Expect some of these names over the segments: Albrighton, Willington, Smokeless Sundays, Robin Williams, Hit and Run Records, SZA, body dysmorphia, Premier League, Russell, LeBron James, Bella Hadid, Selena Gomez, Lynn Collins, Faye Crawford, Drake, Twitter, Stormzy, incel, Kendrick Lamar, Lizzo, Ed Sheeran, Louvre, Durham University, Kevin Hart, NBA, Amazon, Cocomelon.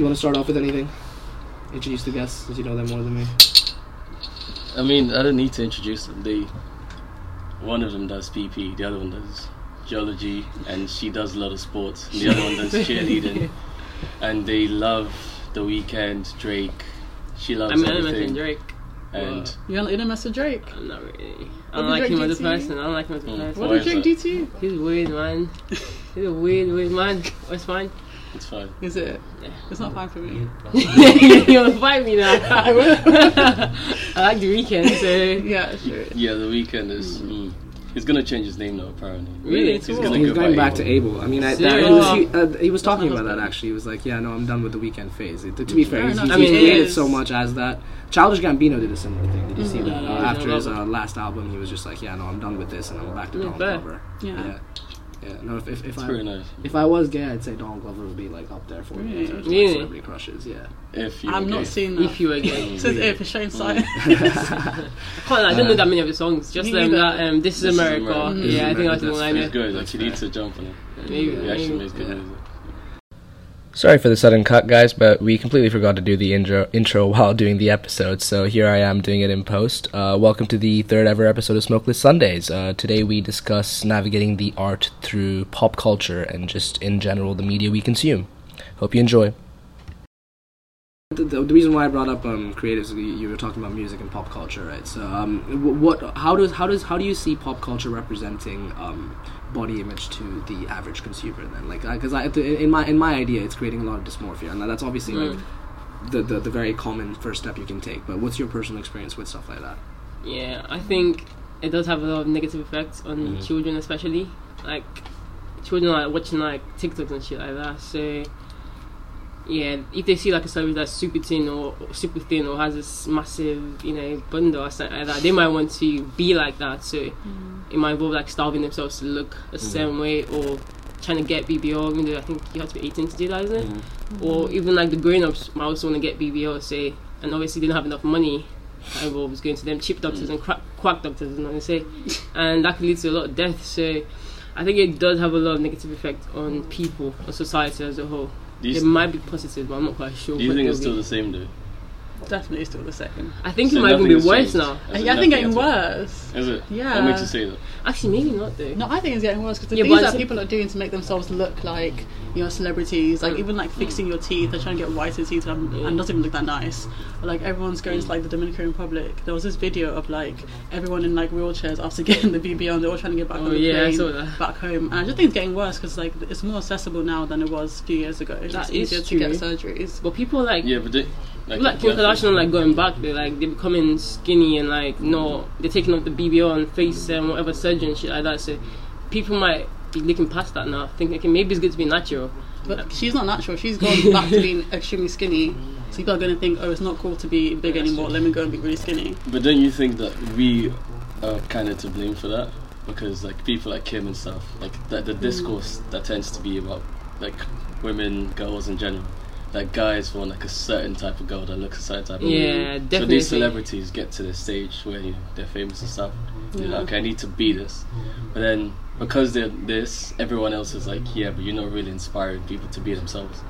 Do you want to start off with anything? Introduce the guests, since you know them more than me. I mean, I didn't need to introduce them. One of them does PP, the other one does geology, and she does a lot of sports. And the other one does cheerleading, and they love The Weeknd, Drake. She loves everything. I mentioned Drake. And you didn't mess with Drake? Not really. I don't like him as a person. What did Drake do to you? He's weird, man. He's a weird man. It's fine. It's fine. Is it? Yeah. It's not fine for me. You want to fight me now? I will. I like The Weeknd, so... Yeah, sure. Yeah, The Weeknd is... He's going to change his name now, apparently. Really? He's going back to Abel. I mean, he was talking about that, actually. He was like, yeah, no, I'm done with The Weeknd phase. To be fair, he's created so much as that. Childish Gambino did a similar thing. Did you see that? After his last album, he was just like, yeah, no, I'm done with this, and I'm back to Donald Glover. Yeah. Yeah, no. If I was gay, I'd say Donald Glover would be like up there for me. Really? Like celebrity crushes. Yeah. If you. I'm not seeing that. If you were gay. Says if a shame sight. I don't know that many of his songs. Just that This Is America. Yeah, I think that's the one I know. It's good. Like you need to jump on it. Maybe. Actually makes good music. Sorry for the sudden cut, guys, but we completely forgot to do the intro while doing the episode, so here I am doing it in post. Welcome to the third ever episode of Smokeless Sundays. Today we discuss navigating the art through pop culture and just, in general, the media we consume. Hope you enjoy. The reason why I brought up creatives, you were talking about music and pop culture, right? So, how do you see pop culture representing body image to the average consumer? Then, like, because in my idea, it's creating a lot of dysmorphia, and that's obviously like the very common first step you can take. But what's your personal experience with stuff like that? Yeah, I think it does have a lot of negative effects on children, especially like children are watching like TikToks and shit like that. So. Yeah, if they see like a celebrity that's super thin or has this massive, bundle or something like that, they might want to be like that. So it might involve like starving themselves to look a certain way or trying to get BBL. Even though I think you have to be 18 to do that, isn't it? Or even like the grown-ups might also want to get BBL, say, and obviously they don't have enough money. That involves going to them cheap doctors and quack doctors, and they say, and that could lead to a lot of death. So I think it does have a lot of negative effect on people, on society as a whole. It might be positive, but I'm not quite sure. Do you think it's still the same, though? Definitely still the same. I think it might even be worse now. I think it's getting worse. Is it? Yeah. What makes you say that? Actually, maybe not, though. No, I think it's getting worse, because the things that people are doing to make themselves look like, celebrities, like even like fixing your teeth, they're trying to get whiter teeth and not even look that nice. Like everyone's going to like the Dominican Republic. There was this video of like everyone in like wheelchairs after getting the BBL, and they're all trying to get back on the plane back home. And I just think it's getting worse, because like it's more accessible now than it was a few years ago. It's easier to get surgeries. But people like... Yeah, but like Kim Kardashian, like going back, they're becoming skinny and like they're taking off the BBL and face and whatever surgery and shit like that. So people might be looking past that now, thinking okay, maybe it's good to be natural. But she's not natural. She's gone back to being extremely skinny. So people are going to think, oh, it's not cool to be big anymore. Let me go and be really skinny. But don't you think that we are kind of to blame for that? Because like people like Kim and stuff, like the discourse that tends to be about like women, girls in general. Like guys want like a certain type of girl that looks a certain type of woman. Definitely. So these celebrities get to this stage where they're famous and stuff. Yeah. They're like, okay, I need to be this. But then because they're this, everyone else is like, yeah, but you're not really inspiring people to be themselves.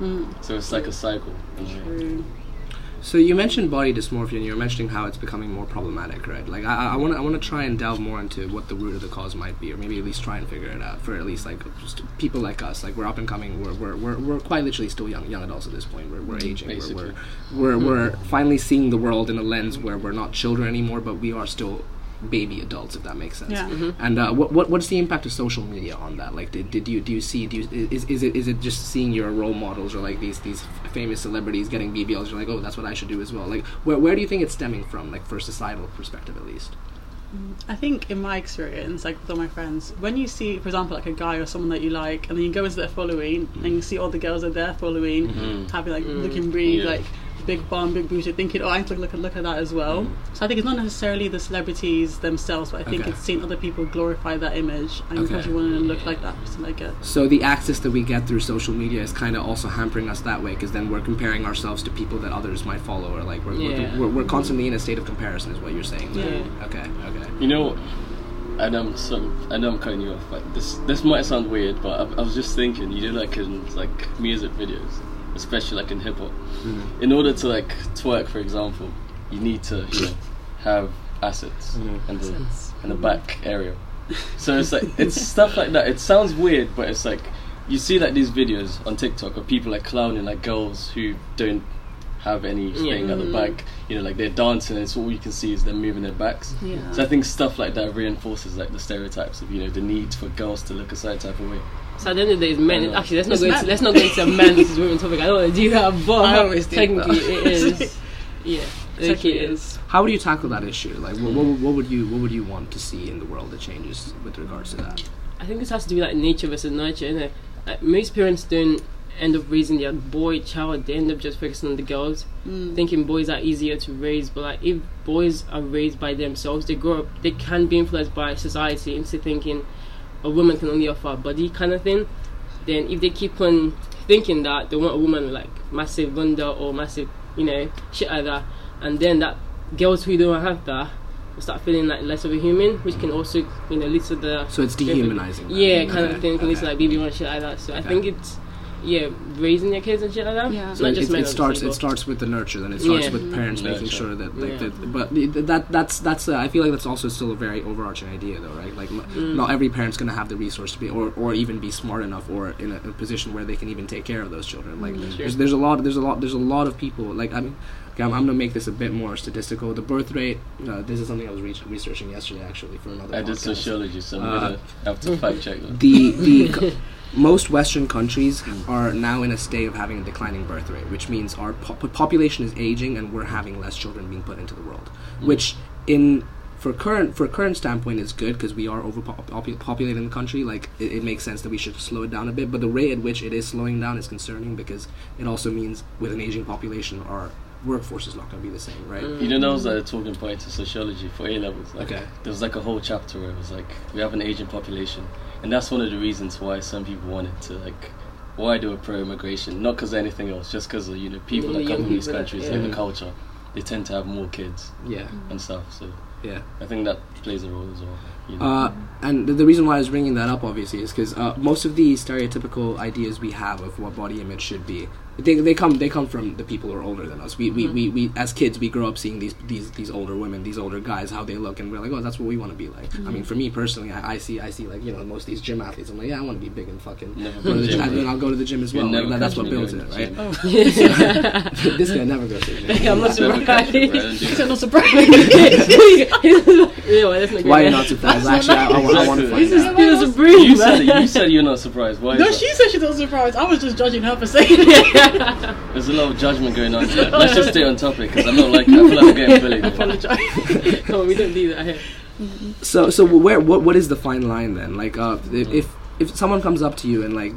So it's like a cycle. True. So you mentioned body dysmorphia, and you were mentioning how it's becoming more problematic, right? Like I want to try and delve more into what the root of the cause might be, or maybe at least try and figure it out for at least like just people like us. Like we're up and coming, we're quite literally still young adults at this point. We're aging, basically. We're finally seeing the world in a lens where we're not children anymore, but we are still baby adults, if that makes sense. Yeah. And what's the impact of social media on that? Like, is it just seeing your role models or like these famous celebrities getting BBLs? You're like, oh, that's what I should do as well. Like, where do you think it's stemming from? Like, for a societal perspective, at least. I think in my experience, like with all my friends, when you see, for example, like a guy or someone that you like, and then you go into their following, and you see all the girls that they're following, happy, like looking really like. Big bum, big booty, thinking, oh, I need to look at that as well. So I think it's not necessarily the celebrities themselves, but I think it's seeing other people glorify that image and because you want to look like that person like it. So the access that we get through social media is kind of also hampering us that way, because then we're comparing ourselves to people that others might follow, or like we're constantly in a state of comparison is what you're saying. Yeah. Okay. You know, I know I'm cutting you off. Like this might sound weird, but I was just thinking, you do like in like music videos, especially like in hip hop. Mm-hmm. In order to like twerk, for example, you need to have assets and the back area. So it's like it's stuff like that. It sounds weird, but it's like you see like these videos on TikTok of people like clowning like girls who don't have anything at the back. You know, like they're dancing, and it's all you can see is they're moving their backs. Yeah. So I think stuff like that reinforces like the stereotypes of the need for girls to look a certain type of way. So at the end of the day, it's men. Actually, let's not go into a man versus women topic. I don't want to do that, but technically it is. Yeah. How would you tackle that issue? Like, what would you want to see in the world that changes with regards to that? I think this has to be like nature versus nurture, innit? Like, most parents don't end up raising their boy child; they end up just focusing on the girls, thinking boys are easier to raise. But like, if boys are raised by themselves, they grow up. They can be influenced by society into thinking a woman can only offer a body kind of thing. Then, if they keep on thinking that they want a woman with, like massive wonder or massive, shit like that. And then that girls who don't have that will start feeling like less of a human, which can also lead to the so it's dehumanizing. Yeah, kind of thing. Can lead to like BB1 and shit like that. So I think it's raising your kids and shit like that. Yeah. So it starts with the nurture, then it starts with parents making sure that I feel like that's also still a very overarching idea though, right? Like not every parent's going to have the resource to be or even be smart enough or in a position where they can even take care of those children. Like there's a lot of people like I'm gonna make this a bit more statistical. The birth rate. This is something I was researching yesterday, actually, for another. I did sociology, so I'm gonna have to fact check that. Most Western countries are now in a state of having a declining birth rate, which means our population is aging, and we're having less children being put into the world, which for current standpoint is good because we are overpopulating the country. Like it makes sense that we should slow it down a bit, but the rate at which it is slowing down is concerning because it also means with an aging population our workforce is not going to be the same, right? That was a talking point to sociology for A levels. Like, okay. There was like a whole chapter where it was like we have an aging population, and that's one of the reasons why some people wanted to why they were pro-immigration, not because of anything else, just because people that come from these countries, the culture, they tend to have more kids, and stuff. So I think that plays a role as well. And the reason why I was bringing that up, obviously, is because most of the stereotypical ideas we have of what body image should be, they come from the people who are older than us. We as kids, we grow up seeing these older women, these older guys, how they look, and we're like, oh, that's what we want to be like. Mm-hmm. I mean, for me personally, I see like most of these gym athletes. I'm like, yeah, I want to be big and fucking. I'll go to the gym as well. Like, that's what builds it, right? Oh. So, this guy never goes to the gym. I'm not surprised. I'm not surprised. Why are you not surprised? Actually, I want to find out. You said you're not surprised. Why? No, she said she's not surprised. I was just judging her for saying it. There's a lot of judgment going on here. Let's just stay on topic because I'm not like I feel like I'm getting bullied. I apologize. No, we don't do that here. So where what is the fine line then? Like if someone comes up to you and like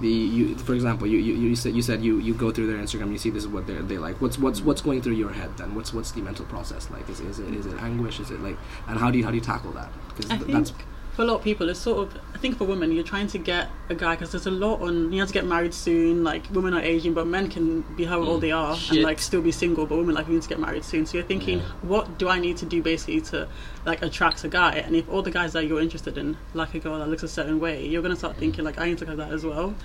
for example you said you go through their Instagram, you see this is what they like. What's going through your head then? What's the mental process like? Is it anguish? Is it like and how do you tackle that? Because that's for a lot of people, it's sort of, I think for women, you're trying to get a guy because there's a lot on, you have to get married soon, like women are aging, but men can be how old they are and like still be single, but women like need to get married soon. So you're thinking, what do I need to do basically to like attract a guy? And if all the guys that you're interested in like a girl that looks a certain way, you're going to start thinking like, I need to have that as well.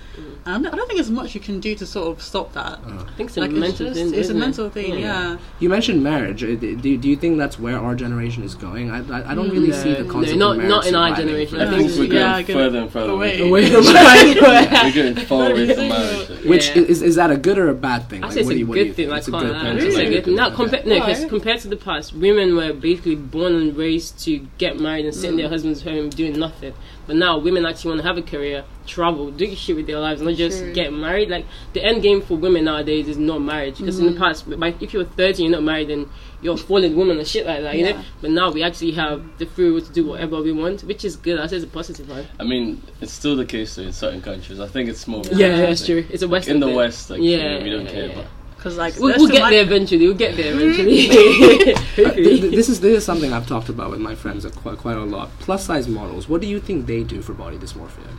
And I don't think there's much you can do to sort of stop that. I think it's a mental thing. It's a mental thing, yeah. You mentioned marriage. Do you think that's where our generation is going? I don't really see the concept of marriage. Not in our generation. I think we're going further and further away from marriage. We're going far away from marriage. Which is that a good or a bad thing? I say it's a good thing. It's a good thing. No, because compared to the past, women were basically born and raised to get married and sit in their husband's home doing nothing. But now women actually want to have a career, travel, do shit with their lives, not just get married. Like the end game for women nowadays is not marriage. Because in the past, like if you were 30, you're not married, then you're a fallen woman and shit like that, you know? But now we actually have the free will to do whatever we want, which is good. I say it's a positive vibe. I mean, it's still the case though in certain countries. I think it's more... Yeah, that's true. It's a Western thing. In the West, we don't care about... Cause like we'll get there eventually. This is something I've talked about with my friends quite a lot. Plus size models. What do you think they do for body dysmorphia?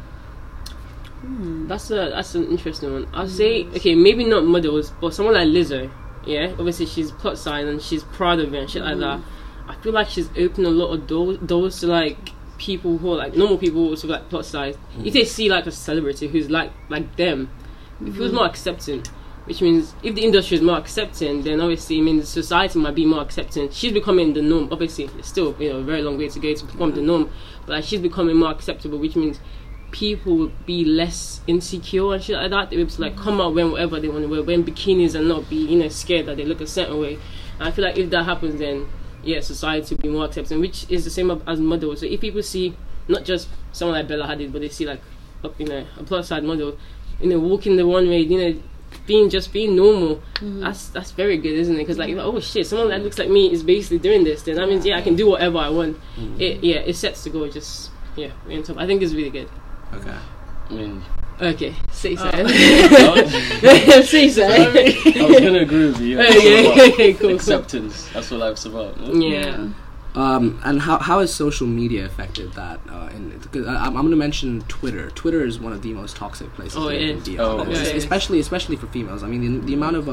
That's an interesting one. I'll say maybe not models, but someone like Lizzo. Yeah, obviously she's plus size and she's proud of it and shit like that. I feel like she's opened a lot of doors to like people who are like normal people also like plus size. If they see like a celebrity who's like them, it feels more accepting. Which means if the industry is more accepting, then obviously I mean society might be more accepting. She's becoming the norm. Obviously, it's still, you know, a very long way to go to become the norm, but like, she's becoming more acceptable, which means people will be less insecure and shit like that. They will just, like, come out wearing whatever they want to wear, wearing bikinis and not be, you know, scared that they look a certain way. And I feel like if that happens, then yeah, society will be more accepting, which is the same as models. So if people see not just someone like Bella Hadid, but they see like a plus side model, you know, walking the runway, you know, being normal, that's very good, isn't it? Because like, oh shit, someone that looks like me is basically doing this, then that means yeah, I can do whatever I want. It sets the goal. Just yeah, on top. I think it's really good. Okay, I mean. Okay, say so. Say so. I was gonna agree with you. Okay, cool. Acceptance. Cool. That's what life's about. Yeah. And how has social media affected that? I'm gonna mention Twitter. Twitter is one of the most toxic places. Oh, it is. Especially for females. I mean, the amount of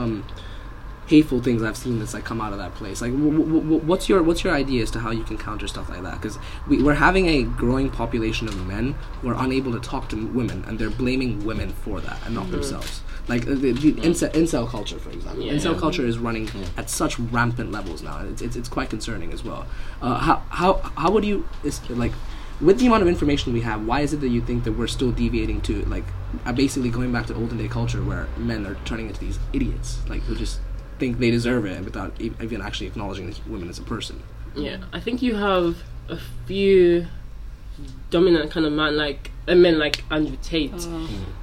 hateful things I've seen that's like come out of that place. Like, what's your idea as to how you can counter stuff like that? Because we're having a growing population of men who are unable to talk to women, and they're blaming women for that and not themselves. Like the incel culture, for example. Yeah. Incel culture is running at such rampant levels now. It's quite concerning as well. How would you like? With the amount of information we have, why is it that you think that we're still deviating to like basically going back to olden day culture where men are turning into these idiots, like who just think they deserve it without even actually acknowledging women as a person? Yeah, I think you have a few dominant kind of men like Andrew Tate.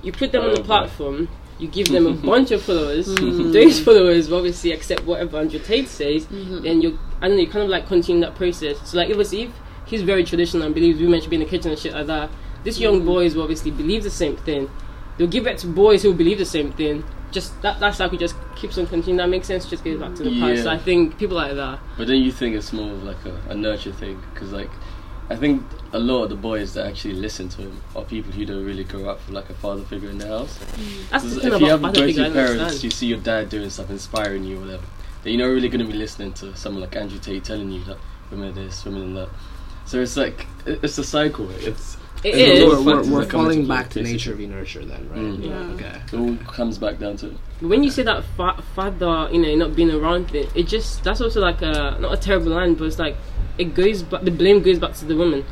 You put them on the platform, you give them a bunch of followers. Those followers will obviously accept whatever Andrew Tate says, and you kind of like continue that process. So like, obviously, if he's very traditional and believes women should be in the kitchen and shit like that, these young boys will obviously believe the same thing. They'll give it to boys who believe the same thing. Just that cycle just keeps on continuing. That makes sense. Just goes back to the past. So I think people like that. But don't you think it's more of like a nurture thing? Because like, I think a lot of the boys that actually listen to him are people who don't really grow up with like a father figure in the house. That's the thing about father figure. If you have both your parents, you see your dad doing stuff, inspiring you or whatever, then you're not really going to be listening to someone like Andrew Tate telling you that women are this, women and that. So it's like it's a cycle. We're falling back to nature v nurture then, right? Okay. It all comes back down to it. When you say that father, you know, not being around it, it just, that's also like a, not a terrible line, but it's like, it goes back, the blame goes back to the woman.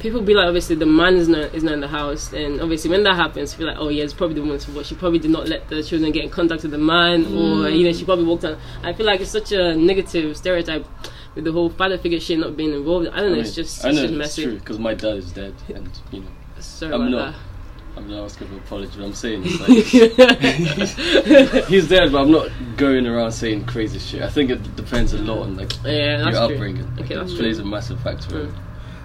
People be like, obviously the man is not in the house, and obviously when that happens, feel like, oh yeah, it's probably the woman's fault. She probably did not let the children get in contact with the man, or you know, she probably walked out. I feel like it's such a negative stereotype with the whole father figure shit not being involved. I don't know, it's just messy. It's true, because my dad is dead, and you know, I'm not asking for apology, but I'm saying it's like he's dead, but I'm not going around saying crazy shit. I think it depends a lot on like your upbringing. Like, okay, that's plays a massive factor.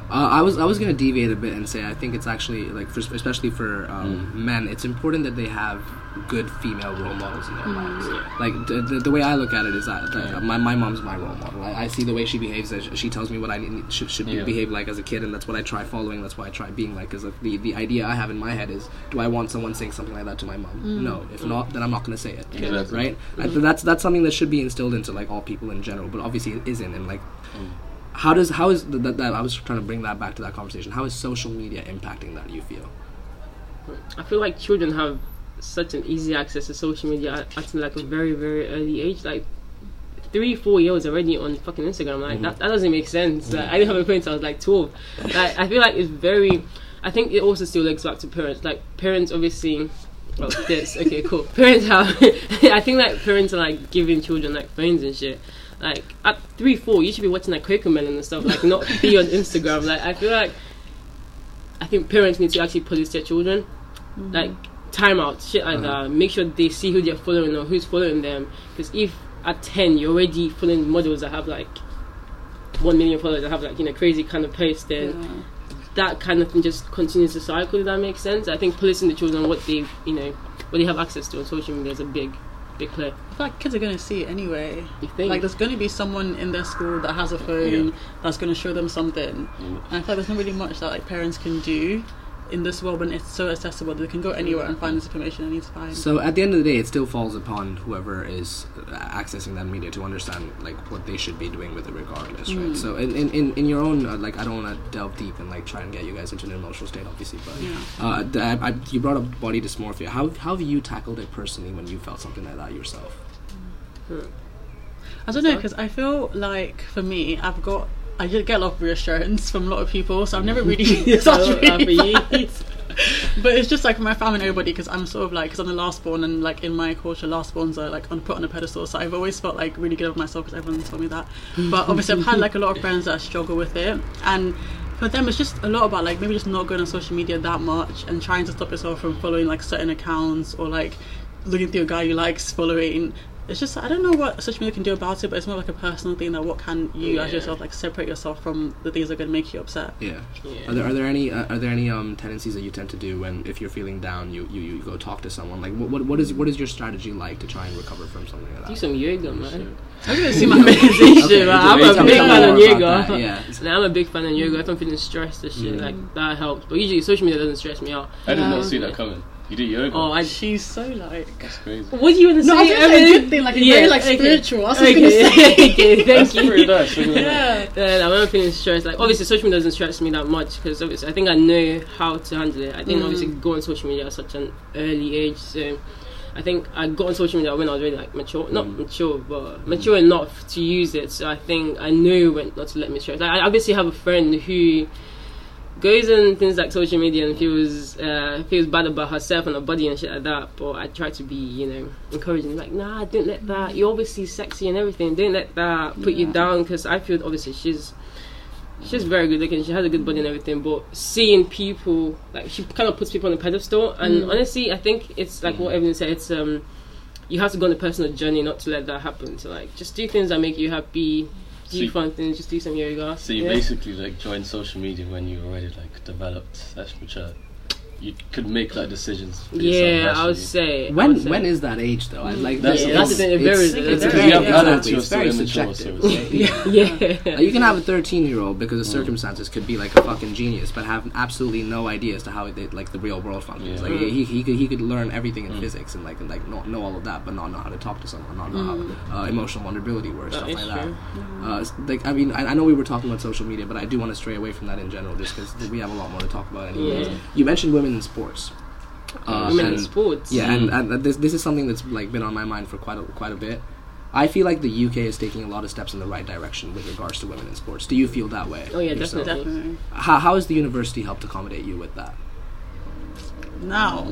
I was gonna deviate a bit and say I think it's actually like especially for men, it's important that they have good female role models in their lives. Like the way I look at it is that my mom's my role model. I see the way she behaves. She tells me what I should behave like as a kid, and that's what I try following. That's why I try being like. Because the idea I have in my head is, do I want someone saying something like that to my mom? No. If not, then I'm not gonna say it. Exactly. Right. That's something that should be instilled into like all people in general, but obviously it isn't. And like. How is that I was trying to bring that back to that conversation. How is social media impacting that, you feel? I feel like children have such an easy access to social media at like a very, very early age. Like 3-4 years already on fucking Instagram. Like that doesn't make sense. Like, I didn't have a phone until I was like 12. Like, I feel like it's very, I think it also still links back to parents. Like parents obviously, well, yes, okay, cool. Parents have, I think like parents are like giving children like phones and shit. Like at 3-4 you should be watching like Cocomelon and stuff, like not be on Instagram. Like I feel like I think parents need to actually police their children. Like time out, shit like that. Make sure they see who they're following or who's following them. Because if at 10 you're already following models that have like 1 million followers, that have like, you know, crazy kind of posts, then that kind of thing just continues to cycle, if that makes sense. I think policing the children, what they, you know, what they have access to on social media is a big play. I feel like kids are going to see it anyway. You think? Like there's going to be someone in their school that has a phone that's going to show them something. And I feel like there's not really much that like parents can do in this world when it's so accessible that they can go anywhere and find this information they need to find. So at the end of the day, it still falls upon whoever is accessing that media to understand like what they should be doing with it regardless, right? So in your own like, I don't want to delve deep and like try and get you guys into an emotional state obviously, but you brought up body dysmorphia. How have you tackled it personally when you felt something like that yourself? I don't know, because I feel like for me, I did get a lot of reassurance from a lot of people, so I've never really but it's just like my family and everybody, because I'm sort of like, because I'm the last born, and like in my culture last-borns are like put on a pedestal, so I've always felt like really good with myself because everyone's told me that. But obviously I've had like a lot of friends that struggle with it, and for them it's just a lot about like maybe just not going on social media that much and trying to stop yourself from following like certain accounts or like looking through a guy you likes following. It's just, I don't know what social media can do about it, but it's more like a personal thing that what can you as yourself, like separate yourself from the things that are going to make you upset. Are there any tendencies that you tend to do when, if you're feeling down, you go talk to someone? Like what is your strategy like to try and recover from something like that? Do some yoga, man. I'm going to see my meditation. I'm a big fan of yoga. I'm a big fan of yoga. If I'm feeling stressed and shit, like that helps. But usually social media doesn't stress me out. I did not see that coming. You did yoga. Oh, she's so like. That's crazy. What do you want to say? No, I was a good thing. Like very like spiritual. I was going to say. Thank you. Pretty nice. I'm not feeling stressed. Like obviously, social media doesn't stress me that much because obviously I think I know how to handle it. I didn't obviously go on social media at such an early age, so I think I got on social media when I was really like mature enough to use it. So I think I know when not to let me stress. Like, I obviously have a friend who goes on things like social media and feels bad about herself and her body and shit like that, but I try to be, encouraging, like, nah, don't let that, you're obviously sexy and everything, don't let that put you down, because I feel obviously she's very good looking, she has a good body and everything, but seeing people, like, she kind of puts people on a pedestal, and honestly, I think it's like what Evelyn said, it's, you have to go on a personal journey not to let that happen, to like, just do things that make you happy, do fun things, just do some yoga. So you basically like joined social media when you already like developed, that's mature. You could make like decisions for yourself. Yeah, I would say. When is that age though? That's the thing. It's very subjective. You can have a 13-year-old because the circumstances could be like a fucking genius, but have absolutely no idea as to how the real world functions. Yeah. Like he could learn everything in physics and know all of that, but not know how to talk to someone, not know how emotional vulnerability works, stuff like that. I mean, I know we were talking about social media, but I do want to stray away from that in general, just because we have a lot more to talk about. Anyways, you mentioned women in sports. And this is something that's like been on my mind for quite a bit. I feel like the UK is taking a lot of steps in the right direction with regards to women in sports. Do you feel that way? Oh yeah, yourself? Definitely. How has the university helped accommodate you with that? Now,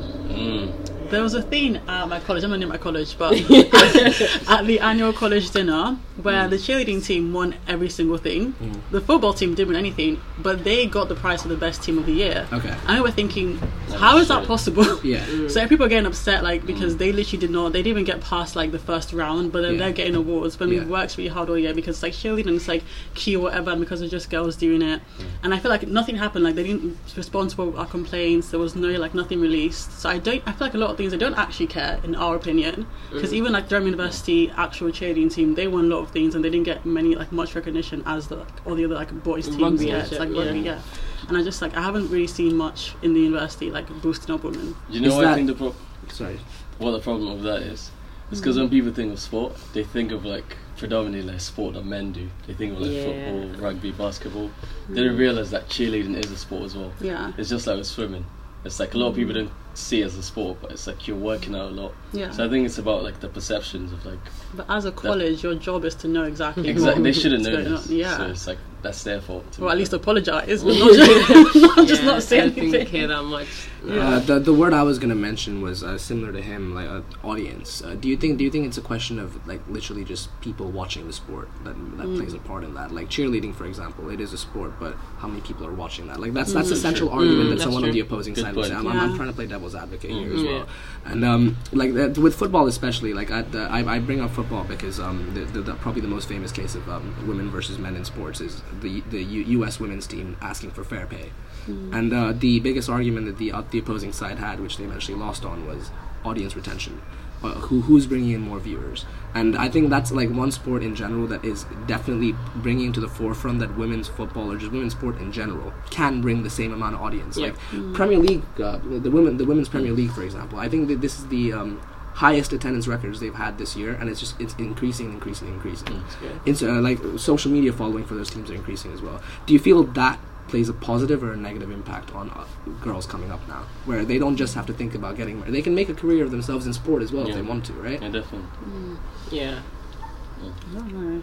there was a thing at my college. I'm not in my college, but at the annual college dinner, where the cheerleading team won every single thing. The football team didn't win anything, but they got the prize for the best team of the year. Okay, and we were thinking, how is that possible? So people are getting upset, like because they literally didn't even get past like the first round, but then they're getting awards. But we've worked really hard all year because like cheerleading is like key or whatever, and because it's just girls doing it. And I feel like nothing happened. Like they didn't respond to our complaints. There was no like nothing released, so I feel like a lot of things they don't actually care in our opinion, because even like Durham University actual cheerleading team, they won a lot of things and they didn't get much recognition as all the other like boys teams rugby. And I just like I haven't really seen much in the university like boosting up women. I think the problem of that is it's because when people think of sport, they think of like predominantly like sport that men do. They think of like football, rugby, basketball. They don't realise that cheerleading is a sport as well. It's just like with swimming. It's like a lot of people don't see it as a sport, but it's like you're working out a lot. So I think it's about like the perceptions of like. But as a college, your job is to know exactly. Exactly, they shouldn't know this. So it's like that's their fault. Well, at least apologise, but not not say anything. I didn't care that much. The word I was going to mention was similar to him, like audience. Do you think it's a question of like literally just people watching the sport that plays a part in that? Like cheerleading, for example, it is a sport, but how many people are watching that? Like that's a central argument that someone on the opposing side would say. I'm trying to play devil's advocate here as well. And with football especially, like I bring up football because probably the most famous case of women versus men in sports is the U.S. women's team asking for fair pay. And the biggest argument that the opposing side had, which they eventually lost on, was audience retention. who's bringing in more viewers. And I think that's like one sport in general that is definitely bringing to the forefront that women's football or just women's sport in general can bring the same amount of audience. Yeah. Like Premier League, the women's Premier League, for example. I think that this is the highest attendance records they've had this year, and it's increasing. Like social media following for those teams are increasing as well. Do you feel that plays a positive or a negative impact on girls coming up now, where they don't just have to think about getting married? They can make a career of themselves in sport as well if they want to, right? Yeah, definitely. I don't know.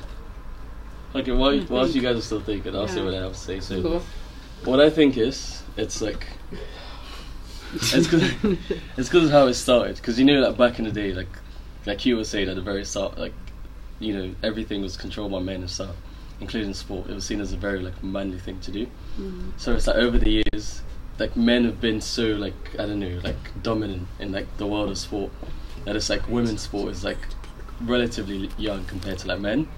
Okay, whilst you guys are still thinking, I'll say what I have to say. So, What I think is, it's like, it's because of how it started. Because you know, like back in the day, like you were saying at the very start, like, you know, everything was controlled by men and stuff, including sport. It was seen as a very like manly thing to do. So it's like over the years, like men have been so like, I don't know, like dominant in like the world of sport, that it's like women's sport is like relatively young compared to like men.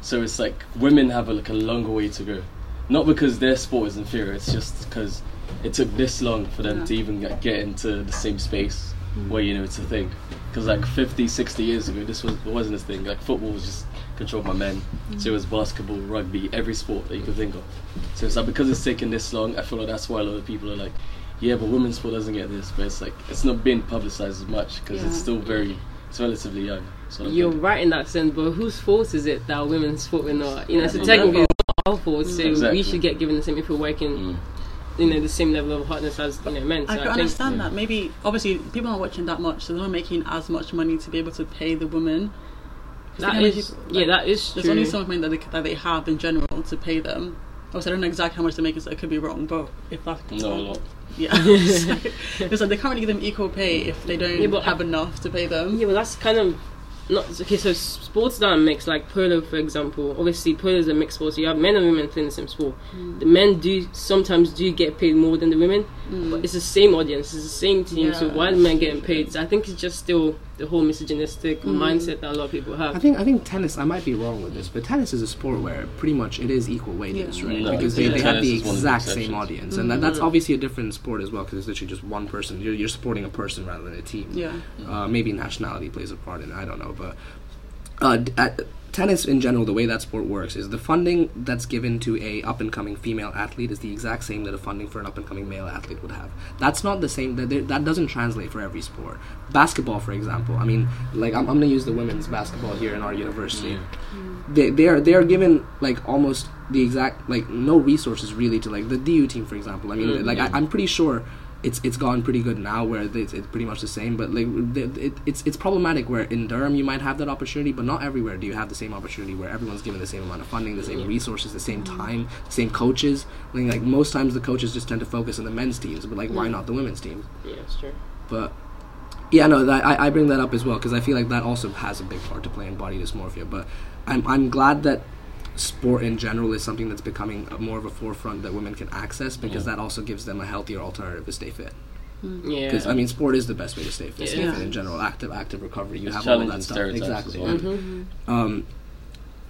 So it's like women have like a longer way to go, not because their sport is inferior, it's just because it took this long for them to even like, get into the same space where, you know, it's a thing. Because like 50-60 years ago, it wasn't a thing. Like football was just controlled by men. So it was basketball, rugby, every sport that you could think of. So it's like, because it's taken this long, I feel like that's why a lot of people are like, yeah, but women's sport doesn't get this. But it's like, it's not being publicized as much because it's still it's relatively young. You're right in that sense, but whose fault is it that women's sport are not? You know, so technically it's not our fault, so we should get given the same if we're working. You know, the same level of hotness as, you know, men. So I can understand that. Maybe, obviously, people aren't watching that much, so they're not making as much money to be able to pay the women. That is true. There's only so much money that they have in general to pay them. Obviously, I don't know exactly how much they're making, so it could be wrong, but if that's... No, a lot. Yeah. So, it's like they can't really give them equal pay if they don't have enough to pay them. Yeah, but that's kind of... so sports that are mixed, like polo, for example. Obviously, polo is a mixed sport, so you have men and women playing the same sport. The men sometimes do get paid more than the women, but it's the same audience, it's the same team, so why are the men getting paid? So I think it's just still the whole misogynistic mindset that a lot of people have. I think tennis, I might be wrong with this, but tennis is a sport where pretty much it is equal weightage, right? No, because they have the exact same audience, and that's obviously a different sport as well, because it's literally just one person. You're supporting a person rather than a team. Maybe nationality plays a part in it, I don't know, but tennis in general, the way that sport works is the funding that's given to a up-and-coming female athlete is the exact same that the funding for an up-and-coming male athlete would have. That's not the same. That doesn't translate for every sport. Basketball, for example. I mean, like I'm going to use the women's basketball here in our university. They are given like almost the exact, like, no resources really to like the DU team, for example. I mean, I'm pretty sure it's gone pretty good now where it's pretty much the same, but like it's problematic where in Durham you might have that opportunity, but not everywhere do you have the same opportunity where everyone's given the same amount of funding, the same resources, the same time, the same coaches. Like most times the coaches just tend to focus on the men's teams, but like why not the women's teams? Yeah, that's true. But I bring that up as well because I feel like that also has a big part to play in body dysmorphia, but I'm glad that sport in general is something that's becoming more of a forefront that women can access, because that also gives them a healthier alternative to stay fit. Because I mean, sport is the best way to stay fit. Stay fit in general, active recovery. You have all that stuff. Exactly. Well.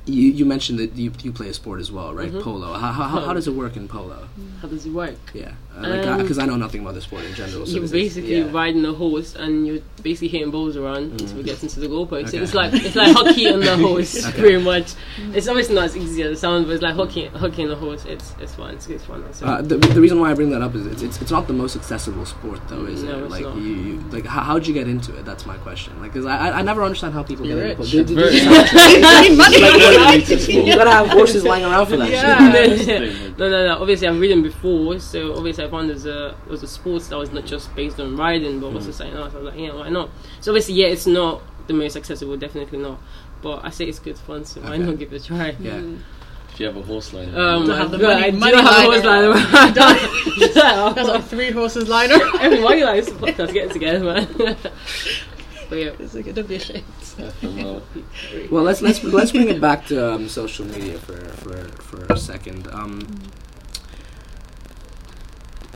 You mentioned that you play a sport as well, right? Polo. How does it work in polo? How does it work? Yeah, because I know nothing about the sport in general. So you're basically riding a horse and you're basically hitting balls around until it gets into the goalpost. Okay. It's like hockey on the horse, pretty much. It's obviously not as easy as it sounds, but it's like hockey on the horse. It's fun. It's fun. Also. The reason why I bring that up is it's not the most accessible sport though, is it? It's like not. You like how'd you get into it? That's my question. Like, because I never understand how people get into it. Did you gotta have horses lying around for that shit. No. Obviously, I've reading before, so obviously I found there was a sport that was not just based on riding, but also something else. I was like, yeah, why not? So obviously, it's not the most accessible, definitely not. But I say it's good fun, so why not give it a try? Yeah. If you have a horse liner, I do have a horse liner. That's like 3 horses liner. Why you like this podcast? Get it together, man. But yeah, it's like a bit shit. Well, let's bring it back to social media for a second.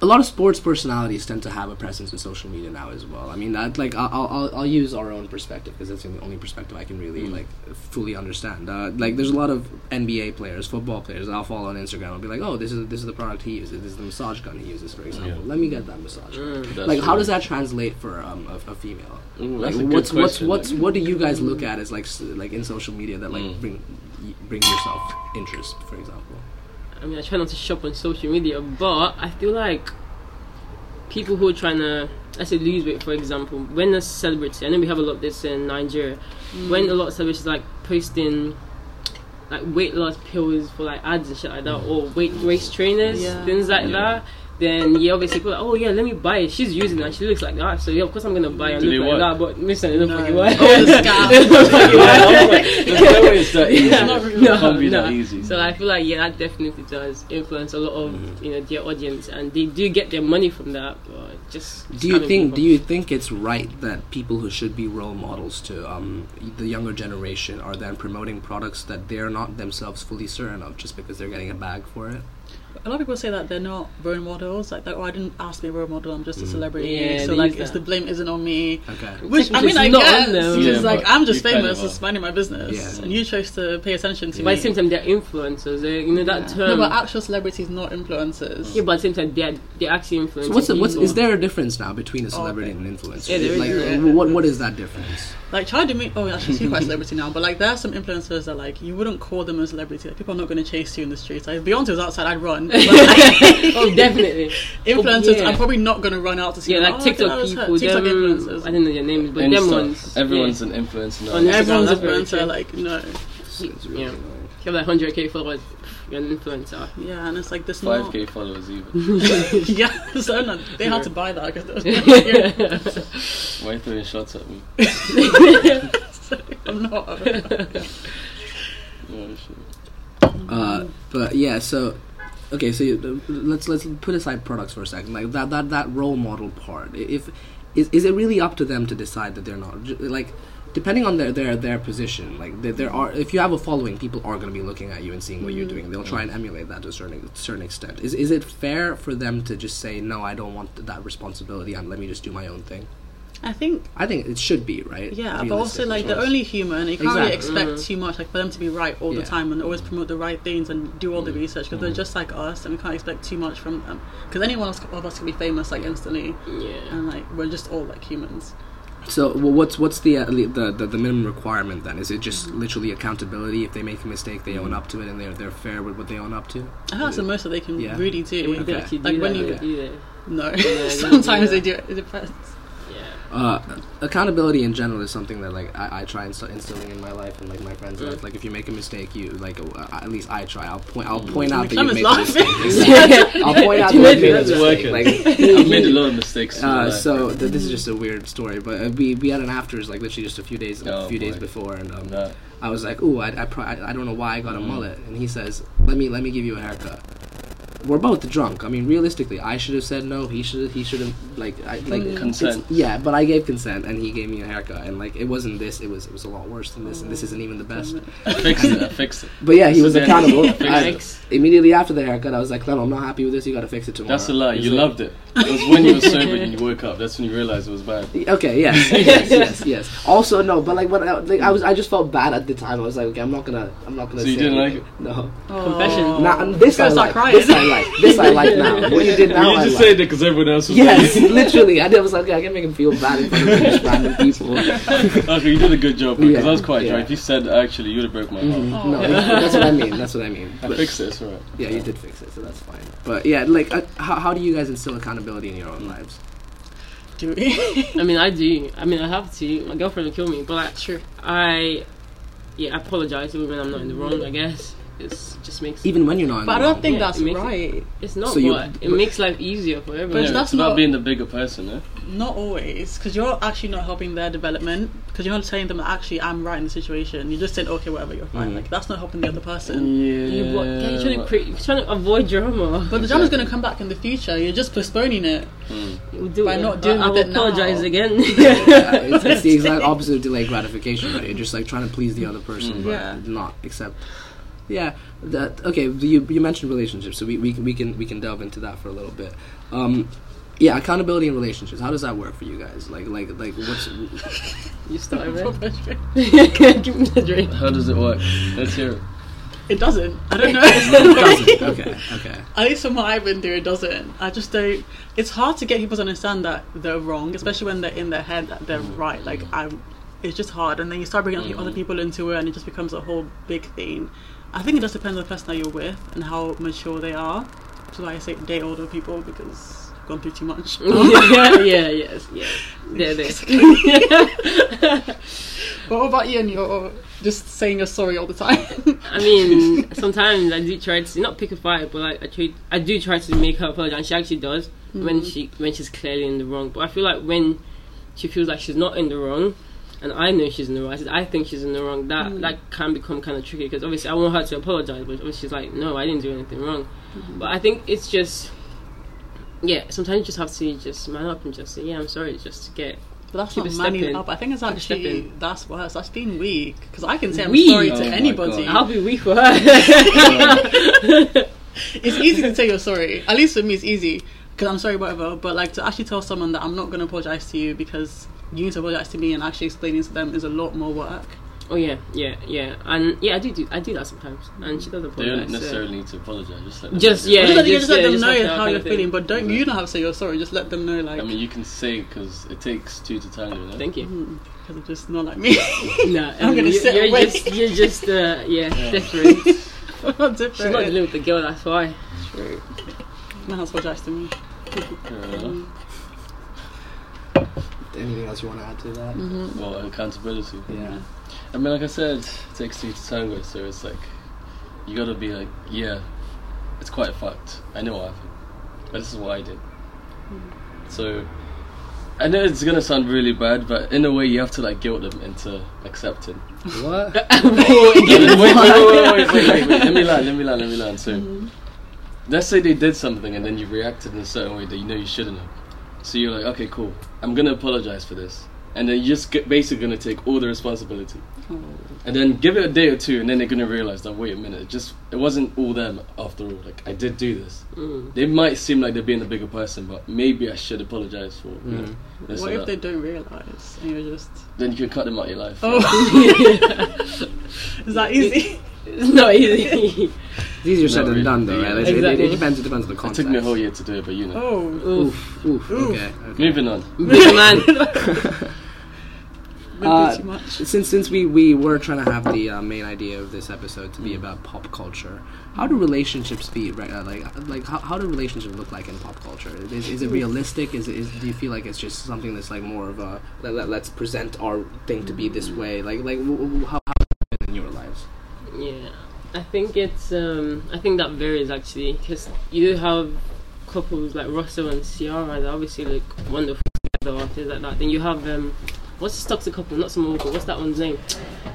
a lot of sports personalities tend to have a presence in social media now as well. I mean, I'll use our own perspective because that's the only perspective I can really fully understand. There's a lot of NBA players, football players that I'll follow on Instagram and be like, oh, this is the product he uses. This is the massage gun he uses, for example. Yeah. Let me get that massage gun. How does that translate for a female? Ooh, what do you guys look at as like in social media that bring yourself interest, for example? I mean, I try not to shop on social media, but I feel like people who are trying to, let's say, lose weight, for example, when a celebrity, I know we have a lot of this in Nigeria, when a lot of celebrities like posting like weight loss pills for like ads and shit like that, or race trainers, things like that, then obviously people are like, oh yeah, let me buy it, she's using that, she looks like that, so of course I'm gonna buy it, like that, but listen, it don't fucking work. There's no way it's that easy. It can't be that easy. So I feel like that definitely does influence a lot of their audience, and they do get their money from that. But do you think it's right that people who should be role models to the younger generation are then promoting products that they're not themselves fully certain of just because they're getting a bag for it? A lot of people say that they're not role models, I didn't ask to be a role model, I'm just a celebrity, the blame isn't on me. Okay. Which, I mean, I guess, I'm just famous, it's minding my business, and you chose to pay attention to me. But at the same time, they're influencers, that term. No, but actual celebrities, not influencers. Yeah, but at the same time, they're actually influencers. So is there a difference now between a celebrity and an influencer? Yeah, there is. What is that difference? Like, she's quite a celebrity now, but there are some influencers that you wouldn't call them a celebrity, people are not going to chase you in the streets. If Beyonce was outside, I'd run. Oh, definitely. Influencers, I'm probably not going to run out to see them. TikTok people, TikTok influencers. I don't know their names, but them ones. Everyone's an influencer now. Everyone's an influencer, no. Yeah. You have 100k followers, you're an influencer. Yeah, and it's this 5k followers even. Yeah, they had to buy that because why are you throwing shots at me? Sorry, I'm not. Oh, shit. But yeah, so... Okay, so let's put aside products for a second. That role model part. Is it really up to them to decide that they're not depending on their position? If you have a following, people are going to be looking at you and seeing what you're doing. They'll try and emulate that to a certain extent. Is it fair for them to just say no? I don't want that responsibility. Let me just do my own thing. I think it should be right. Yeah, realistic, but also they're only human. You can't really expect too much for them to be right all the time and always promote the right things and do all the research because they're just like us and we can't expect too much from them because anyone else of us can be famous instantly. Yeah, and we're just all humans. So what's the minimum requirement then? Is it just literally accountability? If they make a mistake, they own up to it, and they're fair with what they own up to. I think that's the most that they can really do. Okay. Sometimes they do it. It depends. Accountability in general is something that I try instilling in my life and my friends' life. If you make a mistake, you at least I try. I'll point out that you made a mistake. I'll point out that you made a mistake. I've made a lot of mistakes. This is just a weird story, but we had an afters literally just a few days before, and I was like, ooh, I don't know why I got a mullet, and he says, let me give you a haircut. We're both drunk. I mean, realistically, I should have said no. He should have consent. Yeah, but I gave consent, and he gave me a haircut, and it wasn't this. It was a lot worse than this, and this isn't even the best. I fixed it. But yeah, he was accountable. Immediately after the haircut, I was like, "No, I'm not happy with this. You got to fix it tomorrow." That's a lie. You loved it. It was when you were sober and you woke up. That's when you realized it was bad. Okay. Yes. Also, no. But I just felt bad at the time. I was like, okay, I'm not gonna. So you didn't anything. Like it? No. Confession. This I like. Crying. This I like now. What you did now, I just said it because everyone else was. Yes, literally. I was like, okay, I can make him feel bad in front of just random people. Okay, you did a good job because I was quite drunk. You said actually you would have broke my heart. No, that's what I mean. I fixed it, right? Yeah, you did fix it, so that's fine. But yeah, how do you guys instill accountability in your own lives? Do we? I mean, I have to. My girlfriend will kill me, but sure. I apologize even when I'm not in the wrong, I guess. It just makes even when you're not. But I don't think that's right. It's not. So it makes life easier for everyone. But that's about being the bigger person, eh? Not always, because you're actually not helping their development. Because you're not telling them that actually I'm right in the situation. You're just saying okay, whatever, you're fine. That's not helping the other person. You're trying to avoid drama. But the drama's going to come back in the future. You're just postponing it not doing it. I apologize again. It's the exact opposite of delayed gratification. Right? You're just trying to please the other person, but not accept. Yeah. That, okay. You mentioned relationships, so we can delve into that for a little bit. Yeah, accountability in relationships. How does that work for you guys? Like what's you started it? How does it work? Let's hear it. It doesn't. I don't know. It doesn't. Okay. At least from what I've been through, it doesn't. I just don't. It's hard to get people to understand that they're wrong, especially when they're in their head that they're right. Like it's just hard. And then you start bringing other people into it, and it just becomes a whole big thing. I think it just depends on the person that you're with and how mature they are. Which is why I say date older people, because I've gone through too much. Yeah. What about you and your? Just saying you're sorry all the time. I mean, sometimes I do try to not pick a fight, but like I do try to make her apologize, and she actually does when she's clearly in the wrong. But I feel like when she feels like she's not in the wrong, and I know she's in the right, I think she's in the wrong. That can become kind of tricky, because obviously I want her to apologize, but obviously she's like, no, I didn't do anything wrong. Mm-hmm. But I think it's just, yeah, sometimes you just have to just man up and just say, yeah, I'm sorry, just to get. But that's not manning up. I think it's actually, that's worse. That's being weak. Because I can say I'm sorry to anybody. I'll be weak for her. It's easy to say you're sorry. At least for me, it's easy. Because I'm sorry, whatever. But like to actually tell someone that I'm not going to apologise to you because you need to apologise to me, and actually explaining to them is a lot more work. Oh yeah, and yeah, I do that sometimes, and she doesn't apologize. They don't necessarily need to apologize. Just let them know how you're feeling, but you don't have to say you're sorry. Just let them know. Like, I mean, you can say, because it takes two to tango. Right? Thank you. Because I'm just not like me. No, I'm gonna sit and wait. You're just different. I'm different. She's not dealing with the girl. That's why. True. No, that's what apologized to me. Anything else you want to add to that? Mm-hmm. Well, accountability. Yeah. I mean, like I said, it takes two to tango, so it's like, you gotta be like, yeah, it's quite fucked. I know what happened, but this is what I did. Mm-hmm. So, I know it's gonna sound really bad, but in a way, you have to like guilt them into accepting. What? Wait, let me land. So, let's say they did something and then you reacted in a certain way that you know you shouldn't have. So you're like, okay, cool, I'm gonna apologize for this. And then you're just basically going to take all the responsibility. Oh. And then give it a day or two, and then they're going to realise that, wait a minute, it wasn't all them after all. Like, I did do this. Mm. They might seem like they're being a bigger person, but maybe I should apologise for this. What if they don't realise? And you're just... Then you can cut them out of your life. Oh. Is that easy? It's not easy. It's easier said than done, though, right? Exactly. It depends on the context. It took me a whole year to do it, but you know. Oh. Oof. Okay. Moving on. Since we were trying to have the main idea of this episode to be about pop culture, how do relationships how do relationships look like in pop culture? Is it realistic? Do you feel like it's just something that's like more of a let's present our thing to be this way? How has it been in your lives? Yeah, I think it's I think that varies actually, because you do have couples like Russell and Ciara that obviously look wonderful together, things like that. Then you have what's this toxic couple? Not Summer Walker. What's that one's name?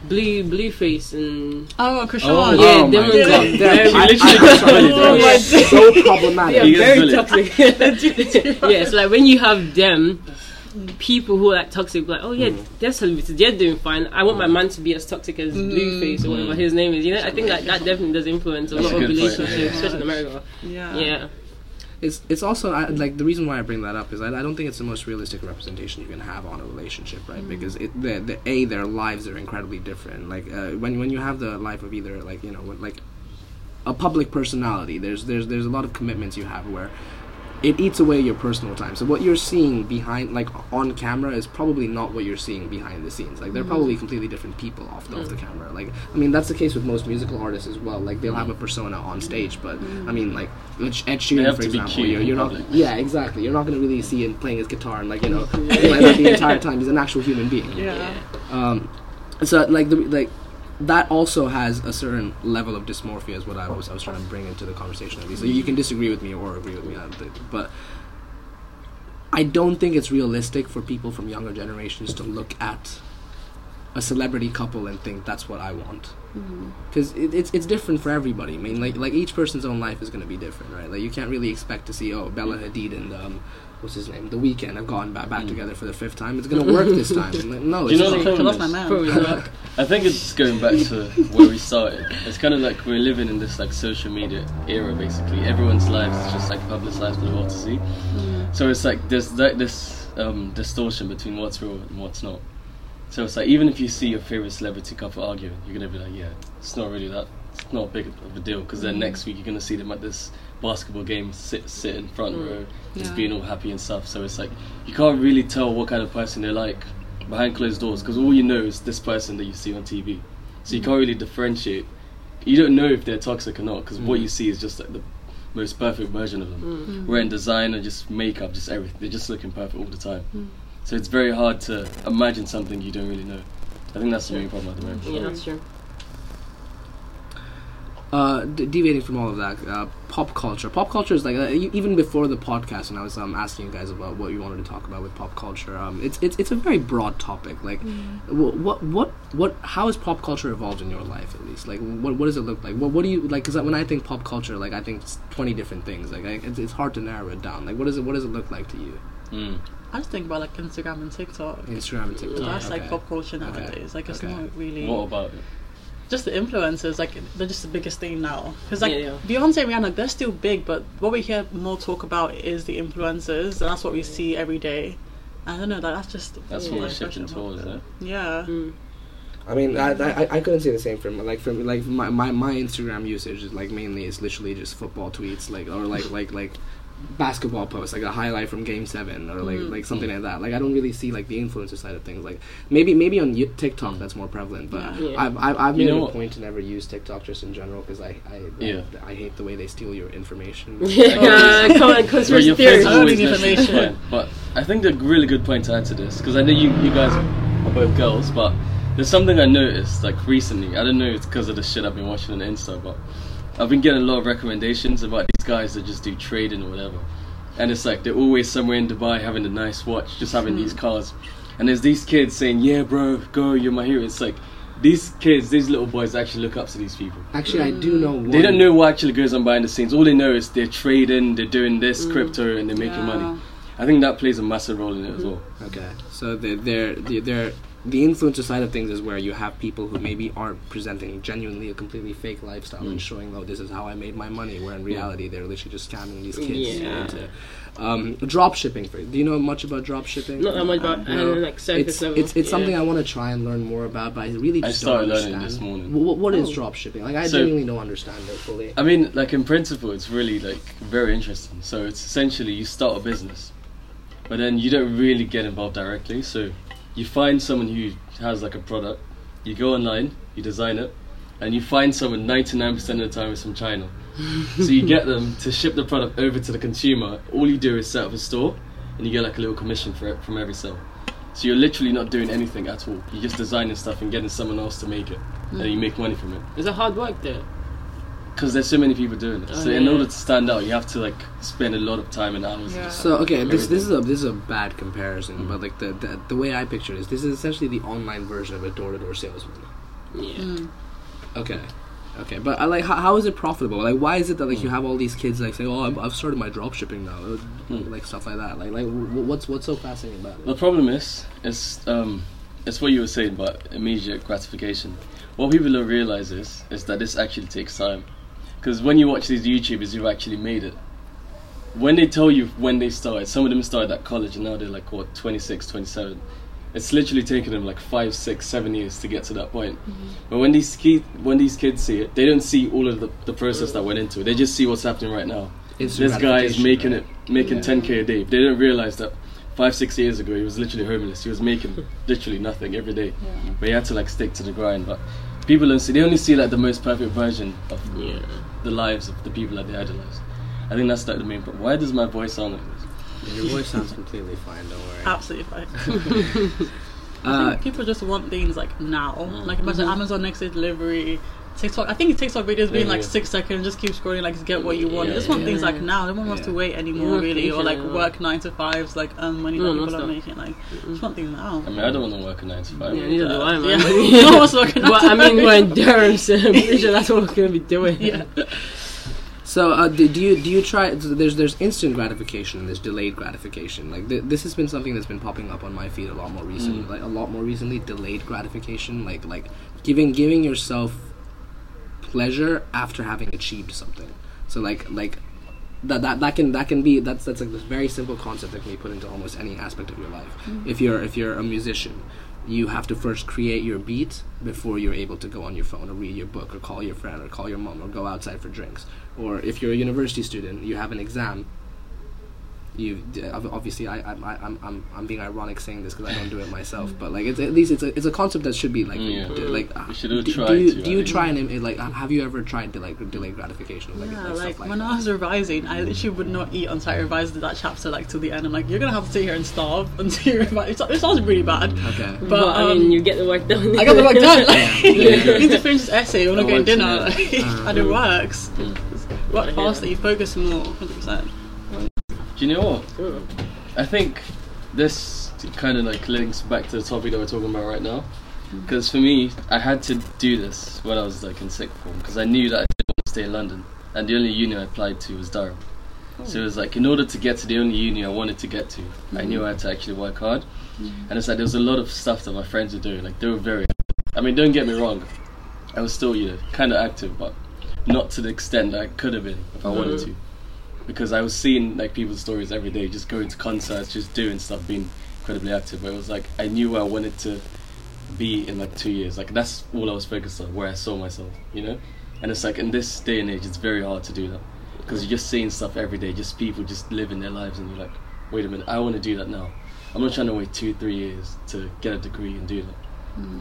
Blueface and... Oh, Krishan. Oh, yeah, really? They're so problematic. They are very toxic. Yeah, so like when you have them, people who are like toxic, like, oh yeah, they're celebrities, they're doing fine. I want my man to be as toxic as Blueface or whatever his name is. You know, I think like that definitely does influence a lot of relationships, especially in America. Yeah. It's also the reason why I bring that up is I don't think it's the most realistic representation you can have on a relationship, right? Because their lives are incredibly different. Like when you have the life of either a public personality, there's a lot of commitments you have where it eats away your personal time. So what you're seeing behind, like on camera, is probably not what you're seeing behind the scenes. Like they're probably completely different people off the camera. Like, I mean, that's the case with most musical artists as well. Like they'll have a persona on stage, but I mean, like Ed Sheeran, for example, you're not. Yeah, exactly. You're not going to really see him playing his guitar and the entire time. He's an actual human being. Yeah. That also has a certain level of dysmorphia, is what I was trying to bring into the conversation at least. So you can disagree with me or agree with me, but I don't think it's realistic for people from younger generations to look at a celebrity couple and think that's what I want. Because it's different for everybody. I mean, like each person's own life is going to be different, right? Like, you can't really expect to see, oh, Bella Hadid and what's his name, The Weeknd have gone back together for the fifth time. It's going to work this time. Like, no, it's not. I think it's going back to where we started. It's kind of like we're living in this like social media era, basically. Everyone's lives is just like publicized for the world to see. So it's like there's like this distortion between what's real and what's not. So it's like, even if you see your favorite celebrity couple arguing, you're going to be like, yeah, it's not really that, it's not big of a deal, because then next week you're going to see them at this basketball game sit in front row, just being all happy and stuff. So it's like, you can't really tell what kind of person they're like behind closed doors, because all you know is this person that you see on TV. So you can't really differentiate. You don't know if they're toxic or not, because what you see is just like the most perfect version of them. Wearing design or just makeup, just everything. They're just looking perfect all the time. So it's very hard to imagine something you don't really know. I think that's the main problem at the moment. Yeah, that's true. Deviating from all of that, pop culture. Pop culture is like, even before the podcast, when I was asking you guys about what you wanted to talk about with pop culture, it's a very broad topic. Like, what? How has pop culture evolved in your life, at least? Like, what does it look like? What do you like? Because when I think pop culture, like, I think 20 different things. Like, it's hard to narrow it down. Like, what does it look like to you? I just think about like Instagram and TikTok. That's like pop culture nowadays. Like, it's not really. What about it? Just the influencers, like, they're just the biggest thing now. Because, like, Beyonce and Rihanna, they're still big, but what we hear more talk about is the influencers, and that's what we see every day. I don't know, that's just. That's what we're shifting towards, isn't it? Yeah. I mean, I couldn't say the same for like my Instagram usage is like mainly it's literally just football tweets, like, or like basketball posts, like a highlight from Game 7 or like something like that. Like, I don't really see like the influencer side of things. Like, maybe on TikTok that's more prevalent, but I've made a point to never use TikTok just in general, because I hate the way they steal your information. Conspiracy theories, information. But I think the really good point to add to this, because I know you guys are both girls, but there's something I noticed like recently. I don't know, it's because of the shit I've been watching on Insta, but I've been getting a lot of recommendations about these guys that just do trading or whatever. And it's like, they're always somewhere in Dubai having a nice watch, just having these cars. And there's these kids saying, yeah, bro, go, you're my hero. It's like, these kids, these little boys actually look up to these people. Actually, I do know one. They don't know what actually goes on behind the scenes. All they know is they're trading, they're doing this crypto, and they're making money. I think that plays a massive role in it as well. Okay, so they're the influencer side of things is where you have people who maybe aren't presenting genuinely a completely fake lifestyle and showing, oh, this is how I made my money, where in reality they're literally just scamming these kids. Into drop shipping. Do you know much about drop shipping? Not that much, but like surface level. It's something I want to try and learn more about, but I really just don't understand. I started learning this morning. What is drop shipping? Like, I genuinely don't understand it fully. I mean, like, in principle, it's really like very interesting. So it's essentially you start a business, but then you don't really get involved directly. So you find someone who has like a product, you go online, you design it, and you find someone 99% of the time is from China. So you get them to ship the product over to the consumer. All you do is set up a store, and you get like a little commission for it from every sale. So you're literally not doing anything at all. You're just designing stuff and getting someone else to make it, and you make money from it. Is it hard work there? Because there's so many people doing it, so in order to stand out, you have to like spend a lot of time and hours. Yeah. So okay, this is a bad comparison, but like the way I picture it is, this is essentially the online version of a door-to-door salesman. Yeah. Okay, but like, how is it profitable? Like, why is it that like you have all these kids like say, oh, I've started my drop shipping now, like stuff like that. Like what's so fascinating about it? The problem is, it's what you were saying about immediate gratification. What people don't realize is that this actually takes time. Because when you watch these YouTubers who've actually made it, when they tell you when they started, some of them started at college and now they're like, what, 26, 27. It's literally taken them like 5, 6, 7 years to get to that point. But when these kids see it, they don't see all of the process that went into it. They just see what's happening right now. This guy is making 10K a day. They don't realize that 5-6 years ago he was literally homeless. He was making literally nothing every day. But he had to like stick to the grind. But people don't see, they only see like the most perfect version of the lives of the people that they idolize. I think that's like the main problem. Why does my voice sound like this? Your voice sounds completely fine, don't worry. Absolutely fine. I think people just want things like now. Like, imagine Amazon next day delivery, TikTok. I think TikTok videos being like 6 seconds, just keep scrolling, like get what you want. This one thing's like now, no one wants to wait anymore really, or like work 9 to 5s, like earn money that people are making. Like it's one thing now. I mean, I don't want to work a 9 to 5. Yeah, neither do I, man. No one wants to work a 9 to 5. I mean, we're in Durham, so I'm pretty sure that's what we're gonna be doing. Yeah. So do you try? There's instant gratification and there's delayed gratification. Like this has been something that's been popping up on my feed a lot more recently. Like a lot more recently, delayed gratification. Like giving yourself pleasure after having achieved something. So like that's like this very simple concept that can be put into almost any aspect of your life. Mm-hmm. If you're a musician, you have to first create your beat before you're able to go on your phone or read your book or call your friend or call your mom or go outside for drinks. Or if you're a university student, you have an exam. You obviously, I'm being ironic saying this because I don't do it myself. But like, it's, at least it's a concept that should be like, have you ever tried to like delay gratification? When I was revising, I literally would not eat until I revised that chapter like till the end. I'm like, you're gonna have to sit here and starve until you revise. It sounds really bad. Okay, but I mean, you get the work done. I got the work done. Like, you need to finish this essay. We're not getting dinner, and it works. Work faster. You focus more. 100%. Do you know what? Ooh. I think this kind of like links back to the topic that we're talking about right now. Because for me, I had to do this when I was like in sixth form, because I knew that I didn't want to stay in London, and the only uni I applied to was Durham. Oh. So it was like, in order to get to the only uni I wanted to get to, I knew I had to actually work hard. And it's like there was a lot of stuff that my friends were doing. Like they were very, I mean, don't get me wrong, I was still kind of active, but not to the extent that I could have been if I wanted to. Because I was seeing like people's stories every day, just going to concerts, just doing stuff, being incredibly active. But it was like I knew where I wanted to be in like 2 years. Like that's all I was focused on, where I saw myself, you know. And it's like in this day and age, it's very hard to do that because you're just seeing stuff every day, just people just living their lives, and you're like, wait a minute, I want to do that now. I'm not trying to wait 2-3 years to get a degree and do that.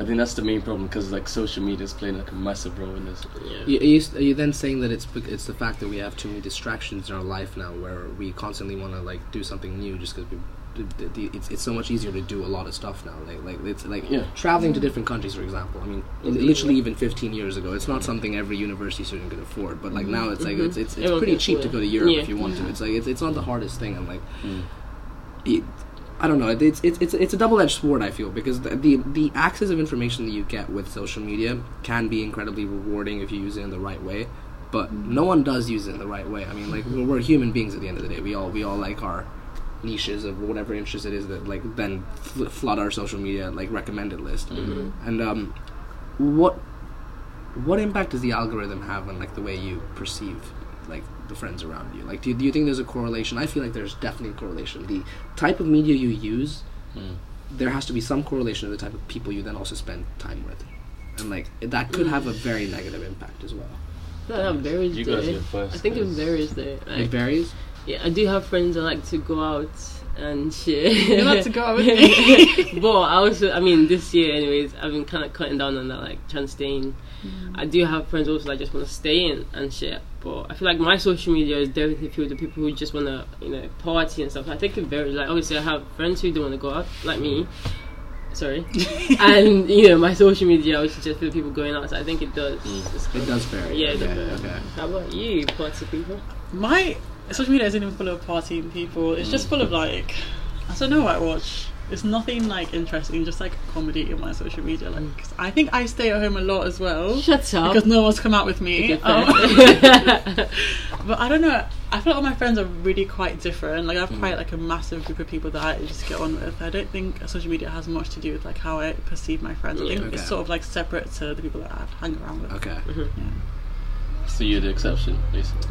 I think that's the main problem, because like social media is playing like a massive role in this. Yeah. Are you then saying that it's the fact that we have too many distractions in our life now, where we constantly want to like do something new just because it's so much easier to do a lot of stuff now. Like it's like traveling to different countries, for example. I mean, literally even 15 years ago, it's not something every university student could afford. But like now, it's like it's pretty cheap to go to Europe if you want to. It's like it's not the hardest thing, and like. I don't know. It's a double-edged sword, I feel, because the access of information that you get with social media can be incredibly rewarding if you use it in the right way, but no one does use it in the right way. I mean, like we're human beings at the end of the day. We all like our niches of whatever interest it is that like then flood our social media like recommended list. And what impact does the algorithm have on like the way you perceive like the friends around you? Like do you think there's a correlation? I feel like there's definitely a correlation. The type of media you use, there has to be some correlation to the type of people you then also spend time with, and like that could have a very negative impact as well. That varies. You guys are first. I think it varies though. Like, it varies? Yeah, I do have friends that like to go out and shit. You like to go out with me? But I also, I mean, this year anyways, I've been kind of cutting down on that, like trying to stay in. I do have friends also that just want to stay in and shit, but I feel like my social media is definitely filled with people who just want to, you know, party and stuff. I think it varies. Like obviously I have friends who don't want to go out, like me, sorry, and you know my social media which is just for people going out. So I think it does. It does vary. Yeah, okay. How about you, party people? My social media isn't even full of partying people. It's just full of like, I don't know what I watch. It's nothing like interesting, just like comedy in my social media. Like I think I stay at home a lot as well. Shut up. Because no one's come out with me. But I don't know. I feel like all my friends are really quite different. Like I have quite like a massive group of people that I just get on with. I don't think social media has much to do with like how I perceive my friends. I think it's sort of like separate to the people that I hang around with. Okay. Yeah. So you're the exception, basically.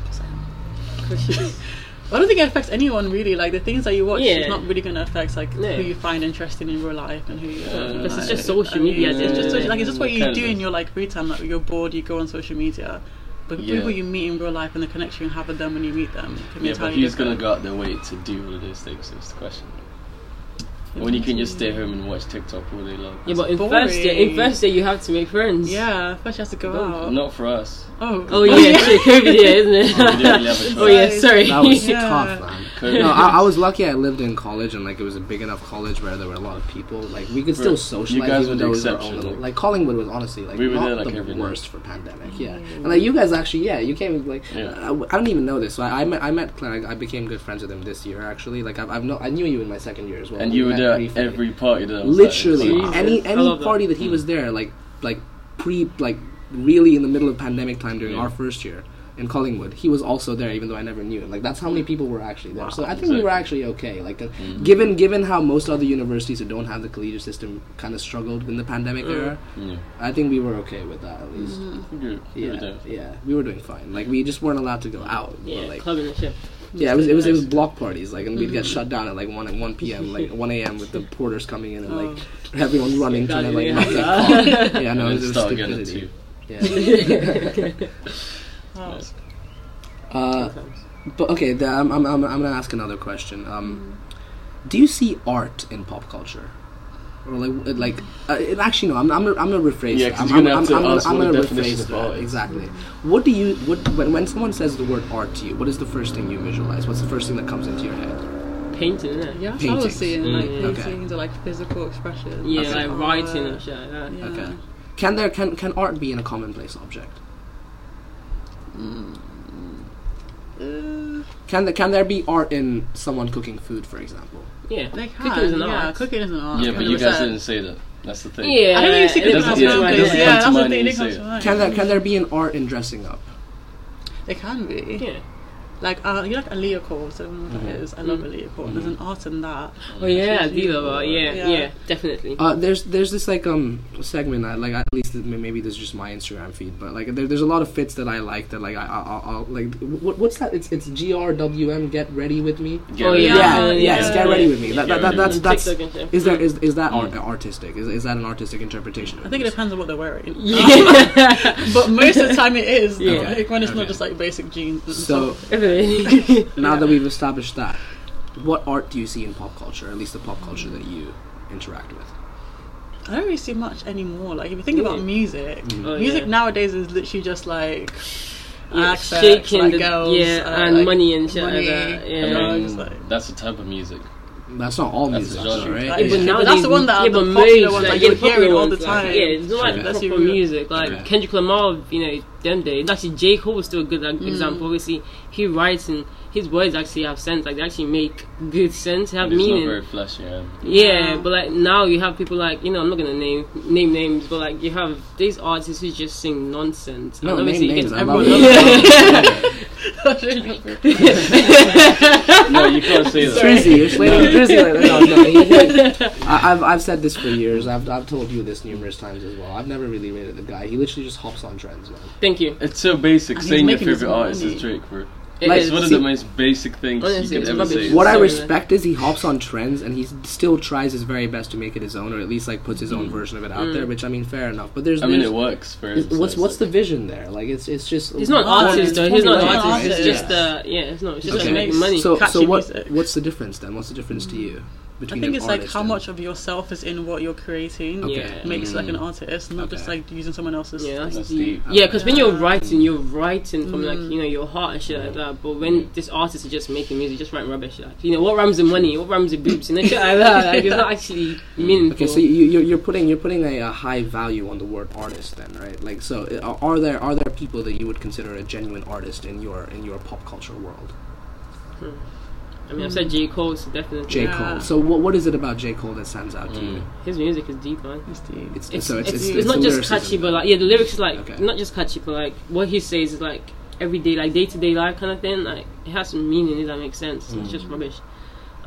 I don't think it affects anyone really. Like the things that you watch is not really going to affect like who you find interesting in real life and who you don't. Because it's just social media. It's just what you do in your like free time. Like you're bored, you go on social media. But people you meet in real life and the connection you have with them when you meet them. But who's going to go out their way to do all of those things? Is the question. When you can just stay home and watch TikTok all day long. Yeah, but in first year you have to make friends. Yeah, first you have to go out. Not for us. Oh yeah, shit, COVID year, isn't it? Oh, we didn't really have a choice. Oh yeah, sorry. That was tough, man. COVID. No, I was lucky. I lived in college, and like it was a big enough college where there were a lot of people. Like we could still socialize. You guys were the exception. Like Collingwood was honestly like we were not there, like, the worst for pandemic. Mm-hmm. Yeah, and like you guys actually, yeah, you came like I don't even know this. So I met Clint. I became good friends with him this year actually. Like I knew you in my second year as well. And you were there at every party that I was literally at. any party that he was there. Like really in the middle of pandemic time during our first year in Collingwood, he was also there, even though I never knew him. Like that's how many people were actually there. Wow, so I think we were actually okay. Like given how most other universities who don't have the collegiate system kind of struggled in the pandemic era, I think we were okay with that at least. Mm-hmm. Yeah, we were doing fine. Like we just weren't allowed to go out. Yeah, but, like, clubbing and shit. Yeah, it was block parties, like, and we'd get shut down at like 1 p.m., like 1 a.m. with the porters coming in and like everyone running trying to like. Yeah, no, it was stupidity. Yeah. But okay, I'm gonna ask another question. Do you see art in pop culture, or I'm gonna rephrase. Yeah, because you're gonna have to ask what the definition of art is. Exactly. When someone says the word art to you, what is the first thing you visualize? What's the first thing that comes into your head? Painting, isn't it? Yeah, I was seeing like paintings or like physical expression. Yeah, okay. Like writing and shit like that. Yeah. Okay. Can art be in a commonplace object? Can there be art in someone cooking food, for example? Yeah, cooking is an art. Yeah, but you guys didn't say that. That's the thing. Yeah, I don't think it doesn't come to mind. Can there be an art in dressing up? There can be. Yeah. Like you like Aaliyah Cole, so I don't know what that is. I love Aaliyah Cole. There's an art in that. Oh yeah, art. Yeah, definitely. There's this like segment that, like, at least maybe this is just my Instagram feed, but like there's a lot of fits that I like that like I'll like what's that? It's GRWM, get ready with me. Get ready. Get ready with me. That's is that artistic? Is that an artistic interpretation? I think it depends on what they're wearing. Yeah, but most of the time it is. Yeah, like, when it's not just like basic jeans. So. Now that we've established that, what art do you see in pop culture, at least the pop culture that you interact with? I don't really see much anymore. Like if you think about music, nowadays is literally just like access, like girls, and like money and shit like that. Yeah, I mean, just, like, that's the type of music. That's not all music, right? Like, but now that's the one that the popular ones like you're hearing all the time. Like, it's not like that's proper music. Like Kendrick Lamar, them days. Actually, J. Cole was still a good example. Obviously, he writes and his words actually have sense. Like they actually make good sense, have meaning. It's not very flashy. Yeah, but like now you have people like I'm not gonna name names, but like you have these artists who just sing nonsense. No, and name names. No, you can't say that. I've said this for years. I've told you this numerous times as well. I've never really rated the guy. He literally just hops on trends, man. Thank you. It's so basic. Saying your favorite artist is Drake, bro. It's one of the most basic things you could ever say. What I respect is he hops on trends and he still tries his very best to make it his own, or at least like puts his own version of it out there. Which I mean, fair enough. But it works. For instance, what's the vision there? Like it's just he's not an artist though. He's not an artist. It's just it's not. It's just making money. So what's the difference then? What's the difference to you? I think it's like how much of yourself is in what you're creating makes like an artist, not just like using someone else's. Yeah, that's deep. Yeah, because when you're writing from like your heart and shit like that. But when this artist is just making music, just writing rubbish, like what rhymes with money, what rhymes with boobs, and shit like that. Like it's not actually meaningful. Okay, so you're putting a high value on the word artist, then, right? Like, so are there people that you would consider a genuine artist in your pop culture world? I mean, I've said J. Cole, so definitely. J. Cole. So what is it about J. Cole that stands out to you? His music is deep, man. It's deep. It's not just catchy, but like the lyrics is like not just catchy, but like what he says is like everyday, like day-to-day life kind of thing. Like it has some meaning, if that makes sense. It's just rubbish,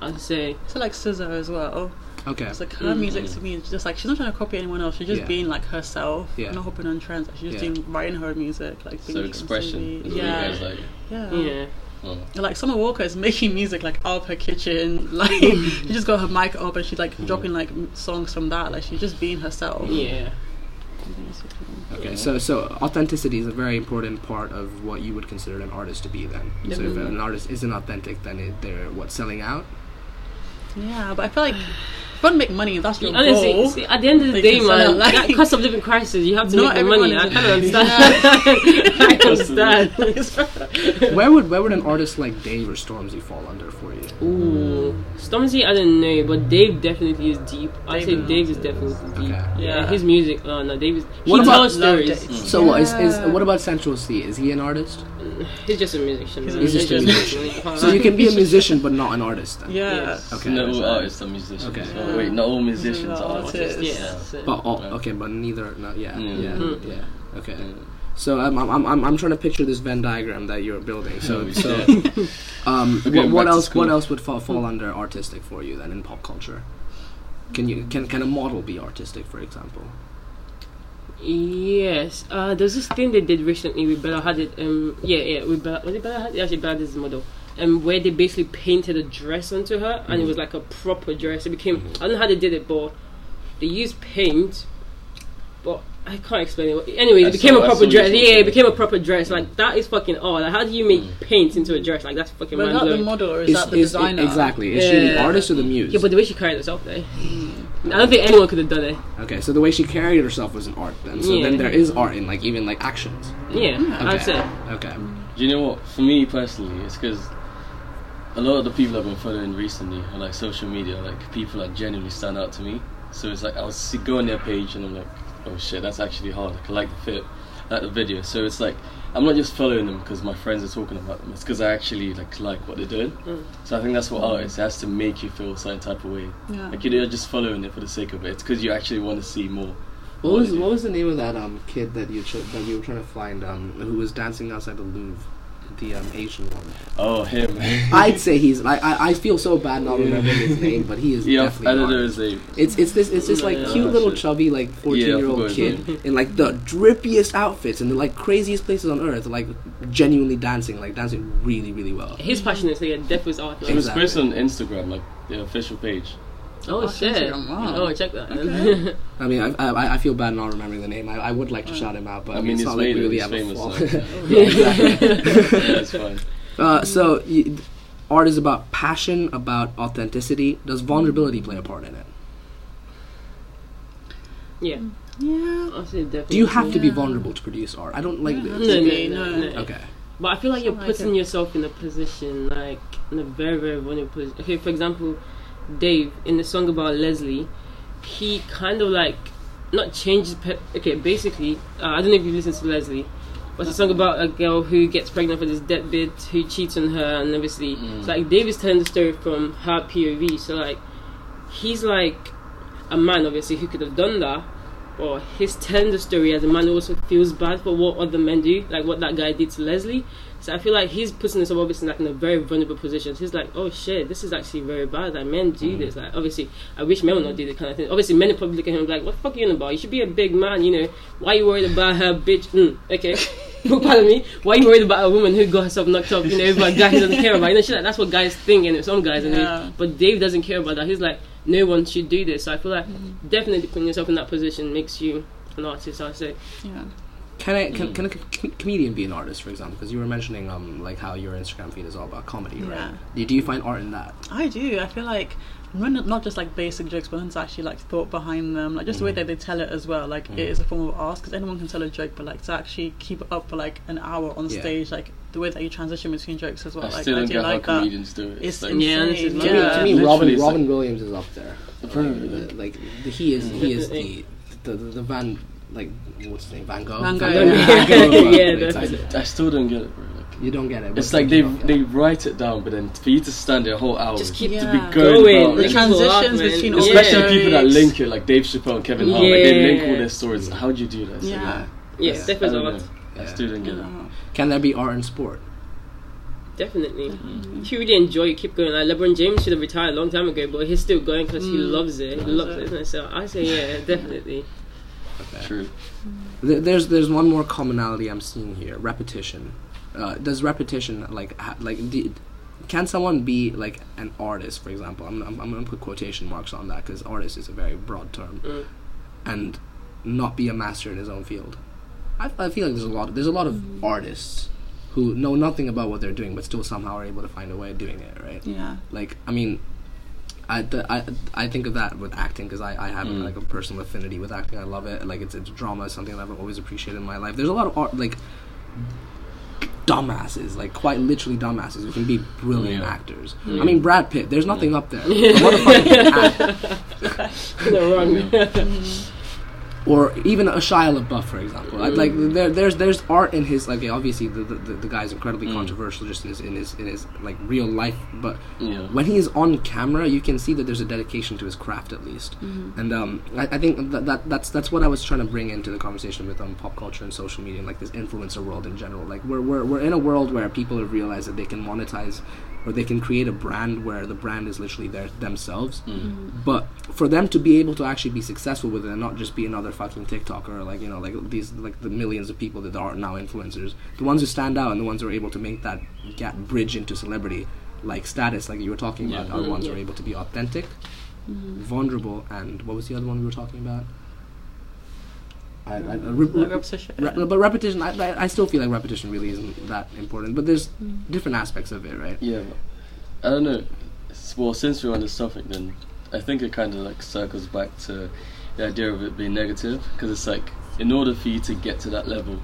I'd say. So like SZA as well. Okay. It's like her music to me is just like she's not trying to copy anyone else. She's just being like herself, not hopping on trends. Like, she's just writing her music, like so expression. Yeah. Oh. Like Summer Walker is making music like out of her kitchen, like she just got her mic up and she's like dropping like songs from that, like she's just being herself. Yeah. Okay, so authenticity is a very important part of what you would consider an artist to be then. Definitely. So if an artist isn't authentic, then they're selling out? Yeah, but I feel like Trying to make money, that's your goal. See, at the end of the day, man, that cost of living crisis, you have to make the money. I kind of understand. I understand. Where would an artist like Dave or Stormzy fall under for you? Ooh, Stormzy, I don't know, but Dave definitely is deep. I'd say Dave is definitely deep. Okay. Yeah, his music. No, Dave is. He tells stories. So what is? What about Central Cee? Is he an artist? He's just a musician. He's just a musician. So you can be a musician but not an artist. Then. Yeah. Okay. No, all artists are musicians. Okay. So. Wait, not all musicians are artists. Yeah. But all, okay, but neither. No, yeah. Okay. Yeah. So I'm trying to picture this Venn diagram that you're building. What else would fall under artistic for you then in pop culture? Can a model be artistic, for example? Yes. There's this thing they did recently with Bella Hadid. Bella Hadid's model. Where they basically painted a dress onto her, and it was like a proper dress. It became, I don't know how they did it, but they used paint, but I can't explain it. Anyway, it became a proper dress. Yeah, it became a proper dress. Like, that is fucking odd. Like, how do you make paint into a dress? Like, that's fucking mind blowing. But not the model, or is that the designer? Exactly. Is she the artist or the muse? Yeah, but the way she carried herself, though. I don't think anyone could have done it. Okay, so the way she carried herself was an art then. So then there is art in, like, even, like, actions. Yeah, I'd say. Okay. Do you know what? For me, personally, it's because a lot of the people I've been following recently on, like, social media, like, people that genuinely stand out to me. So it's like, I'll go on their page and I'm like, oh shit, that's actually hard. Like, I like the fit, like the video. So it's like, I'm not just following them because my friends are talking about them. It's because I actually like what they're doing. So I think that's what art is. It has to make you feel a certain type of way. Yeah. Like, you're just following it for the sake of it. It's because you actually want to see more. What was the name of that kid that you were trying to find who was dancing outside the Louvre? The Asian one. Oh, him. I'd say he's. I feel so bad not remembering his name, but he is definitely. I don't know his name. It's this like cute little chubby like 14-year-old kid in like the drippiest outfits and the like craziest places on earth, like genuinely dancing really really well. His passion is like death was art. He was first on Instagram, like the official page. Oh shit! Wow. Oh, check that. Okay. I mean, I feel bad not remembering the name. I would like to shout him out, but I mean, it's not like we really have a fall. That's fine. So, art is about passion, about authenticity. Does vulnerability play a part in it? Yeah. Yeah. I'll say definitely. Do you have to be vulnerable to produce art? I don't like this. No. Okay. But I feel like you're putting yourself in a position, like in a very very vulnerable position. Okay, for example, Dave, in the song about Leslie, he kind of like not changed. I don't know if you listen to Leslie. What's a song about a girl who gets pregnant for this deadbeat who cheats on her, and obviously, so like Dave is telling the story from her POV. So like, he's like a man obviously who could have done that, or he's telling the story as a man who also feels bad for what other men do, like what that guy did to Leslie. So I feel like he's putting himself obviously like in a very vulnerable position. So he's like, oh shit, this is actually very bad. Like, men do this. Like, obviously, I wish men would not do this kind of thing. Obviously, men probably look at him like, what the fuck are you on about? You should be a big man, you know. Why are you worried about her, bitch? Okay. Pardon me. Why are you worried about a woman who got herself knocked up, you know, by a guy who doesn't care about? You know, shit, like, that's what guys think, and some guys. Yeah. But Dave doesn't care about that. He's like, no one should do this. So I feel like definitely putting yourself in that position makes you an artist, I'd say. Yeah. Can a comedian be an artist, for example? Because you were mentioning like how your Instagram feed is all about comedy, right? Yeah. Do you find art in that? I do. I feel like not just like basic jokes, but actually like thought behind them, like just the way that they tell it as well. Like it is a form of art, because anyone can tell a joke, but like to actually keep it up for like an hour on stage, like the way that you transition between jokes as well. I still don't get how comedians do it. It's insane. To me, Robin Williams is up there. He is the Van. Like, what's his name? Van Gogh? Van Gogh. I still don't get it, bro. Like, you don't get it. It's like they write it down, but then for you to stand there a whole hour, just keep to be going. The transitions between all the especially people that link it, like Dave Chappelle and Kevin Hart, like they link all their stories. How do you do that? Yes, definitely. I still don't get it. Can there be art in sport? Definitely. If you really enjoy, you keep going. Like LeBron James should have retired a long time ago, but he's still going because he loves it. So I say, yeah, definitely. Okay. True. There's one more commonality I'm seeing here: repetition. Does repetition can someone be like an artist? For example, I'm gonna put quotation marks on that because artist is a very broad term, and not be a master in his own field. I feel like there's a lot of artists who know nothing about what they're doing but still somehow are able to find a way of doing it. Right? Yeah. Like I mean. I think of that with acting, because I have like a personal affinity with acting. I love it. Like, it's drama. It's something that I've always appreciated in my life. There's a lot of art, like dumbasses, like quite literally dumbasses who can be brilliant actors. I mean, Brad Pitt, there's nothing up there. Or even a Shia LaBeouf, for example. Like, there's art in his, like, obviously the guy's incredibly controversial just in his like real life, but when he is on camera, you can see that there's a dedication to his craft, at least. And I think that's what I was trying to bring into the conversation with pop culture and social media, and like this influencer world in general. Like, we're in a world where people have realized that they can monetize, or they can create a brand where the brand is literally themselves. But for them to be able to actually be successful with it and not just be another fucking TikToker, like, you know, like these, like the millions of people that are now influencers, the ones who stand out and the ones who are able to make that gap bridge into celebrity, like status, like you were talking about, are the ones who are able to be authentic, vulnerable, and what was the other one we were talking about? But repetition, I still feel like repetition really isn't that important, but there's different aspects of it, right? Yeah, I don't know. Well, since we're on this topic, then I think it kind of like circles back to the idea of it being negative, because it's like, in order for you to get to that level,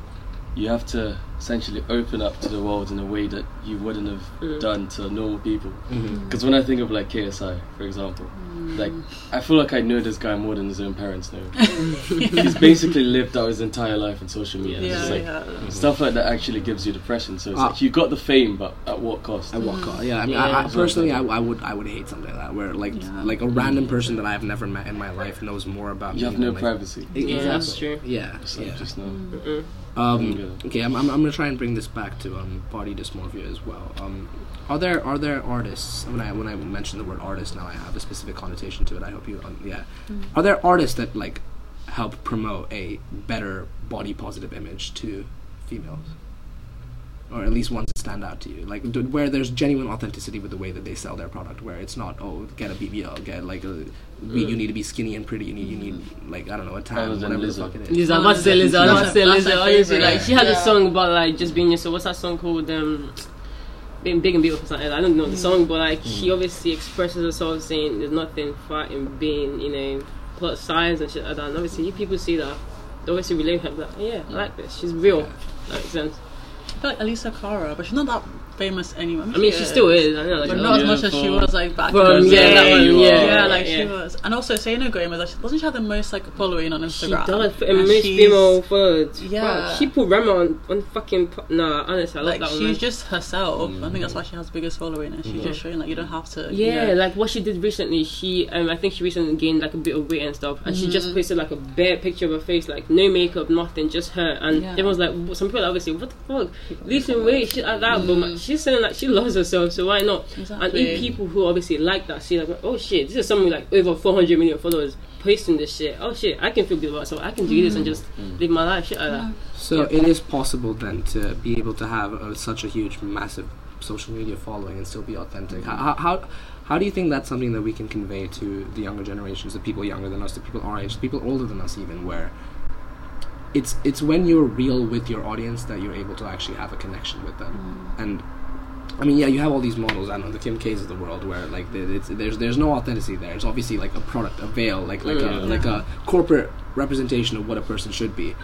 you have to essentially open up to the world in a way that you wouldn't have done to normal people. Because when I think of like KSI, for example, like, I feel like I know this guy more than his own parents know. He's basically lived out his entire life on social media. Stuff like that actually gives you depression. So it's like, you got the fame, but at what cost? At what cost? Yeah, I mean, I personally, I would hate something like that, where like like a random person that I have never met in my life knows more about me. You have no privacy. Exactly. That's true. Yeah. Just no. Okay, I'm gonna try and bring this back to body dysmorphia as well. Are there artists? When I mention the word artist now, I have a specific connotation to it. I hope you Are there artists that like help promote a better body positive image to females, or at least ones that stand out to you? Like where there's genuine authenticity with the way that they sell their product, where it's not get a BBL, get like a. You need to be skinny and pretty. You need like, I don't know, a tan, whatever the fuck it is. Lizzo, I must say Lizzo. Honestly, like she had a song about like just being yourself. What's that song called? Being big and beautiful. Something. I don't know the song, but like she obviously expresses herself saying there's nothing fat in being, you know, plus size and shit like that. And obviously, people see that, they obviously relate to her. Like, I like this. She's real. Yeah. That makes sense. Like Elisa Cara, but she's not that famous anyway. She still is, I know, like, but not as much as she was like back then. She was, and also Selena Gomez, wasn't she had the most like following on Instagram? She does, and most female followers. Yeah, she put Rema on fucking. Honestly, I like that. She's one, just herself. I think that's why she has the biggest following, and she's just showing like you don't have to. Yeah, like what she did recently. She, I think she recently gained like a bit of weight and stuff, and she just posted like a bare picture of her face, like no makeup, nothing, just her, and everyone's like, some people obviously, what the fuck? Listen, wait, shit like that, but she's saying like she loves herself, so why not? Exactly. And even people who obviously like that, see like, oh shit, this is someone with like over 400 million followers posting this shit. Oh shit, I can feel good about myself. I can do this and just live my life, shit like that. So it is possible then to be able to have such a huge, massive social media following and still be authentic. How do you think that's something that we can convey to the younger generations, the people younger than us, the people our age, the people older than us even, where it's when you're real with your audience that you're able to actually have a connection with them. And I mean, you have all these models, I don't know, the Kim K's of the world, where like there's no authenticity there. It's obviously like a product, a veil, like a corporate representation of what a person should be.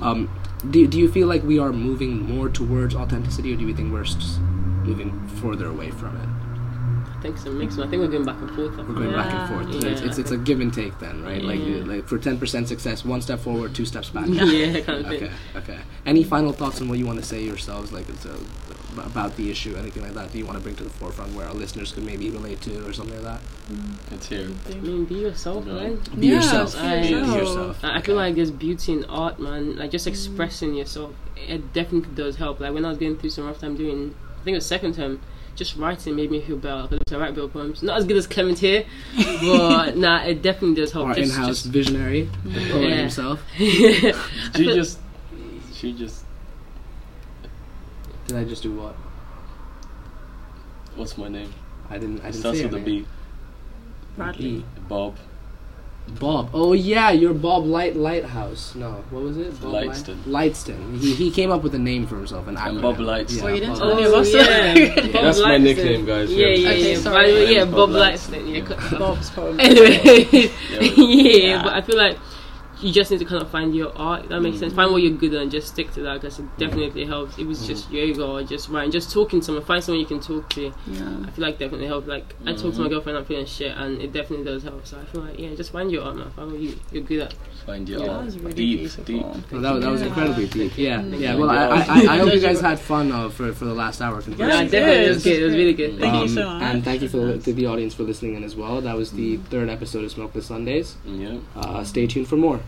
Do you feel like we are moving more towards authenticity, or do you think we're moving further away from it? I think it's a mix. I think we're going back and forth. We're going back and forth. Yeah. It's a give and take then, right? Yeah. Like for 10% success, one step forward, two steps back. Yeah, kind of thing. Okay. Any final thoughts on what you want to say yourselves, like about the issue, anything like that? Do you want to bring to the forefront where our listeners could maybe relate to, or something like that? It's here. I mean, be yourself, man. Be yourself. I feel like there's beauty in art, man. Like just expressing yourself, it definitely does help. Like when I was going through some rough time doing, I think it was second term. Just writing made me feel better, because I write better poems. Not as good as Clement here, but it definitely does help. Our in-house visionary, poet himself. Did I just do what? What's my name? I didn't say your name. Starts with a B. Bradley. Bob. Bob. Oh yeah, you're Bob Lighthouse. No, what was it? Bob Lightston. Lightston. He came up with a name for himself, and I'm Bob Lightston. Yeah, oh, you didn't tell me about that. That's my nickname, guys. Yeah, yeah, okay, sorry. Yeah, Bob Lightston. Yeah, Bob's probably. Anyway, yeah, but I feel like you just need to kind of find your art. That makes sense. Find what you're good at and just stick to that, because it definitely helps. It was just yoga or just writing, just talking to someone. Find someone you can talk to. Yeah. I feel like definitely helped. Like I talk to my girlfriend, I'm feeling shit, and it definitely does help. So I feel like just find your art, man. Find what you're good at. Find your art. That was really deep. Well, that was incredibly deep. Yeah. Well, I hope you guys had fun for the last hour. Yeah, definitely. It was good. It was really good. Thank you so much. And thank you to the audience for listening in as well. That was the third episode of Smokeless Sundays. Yeah. Stay tuned for more.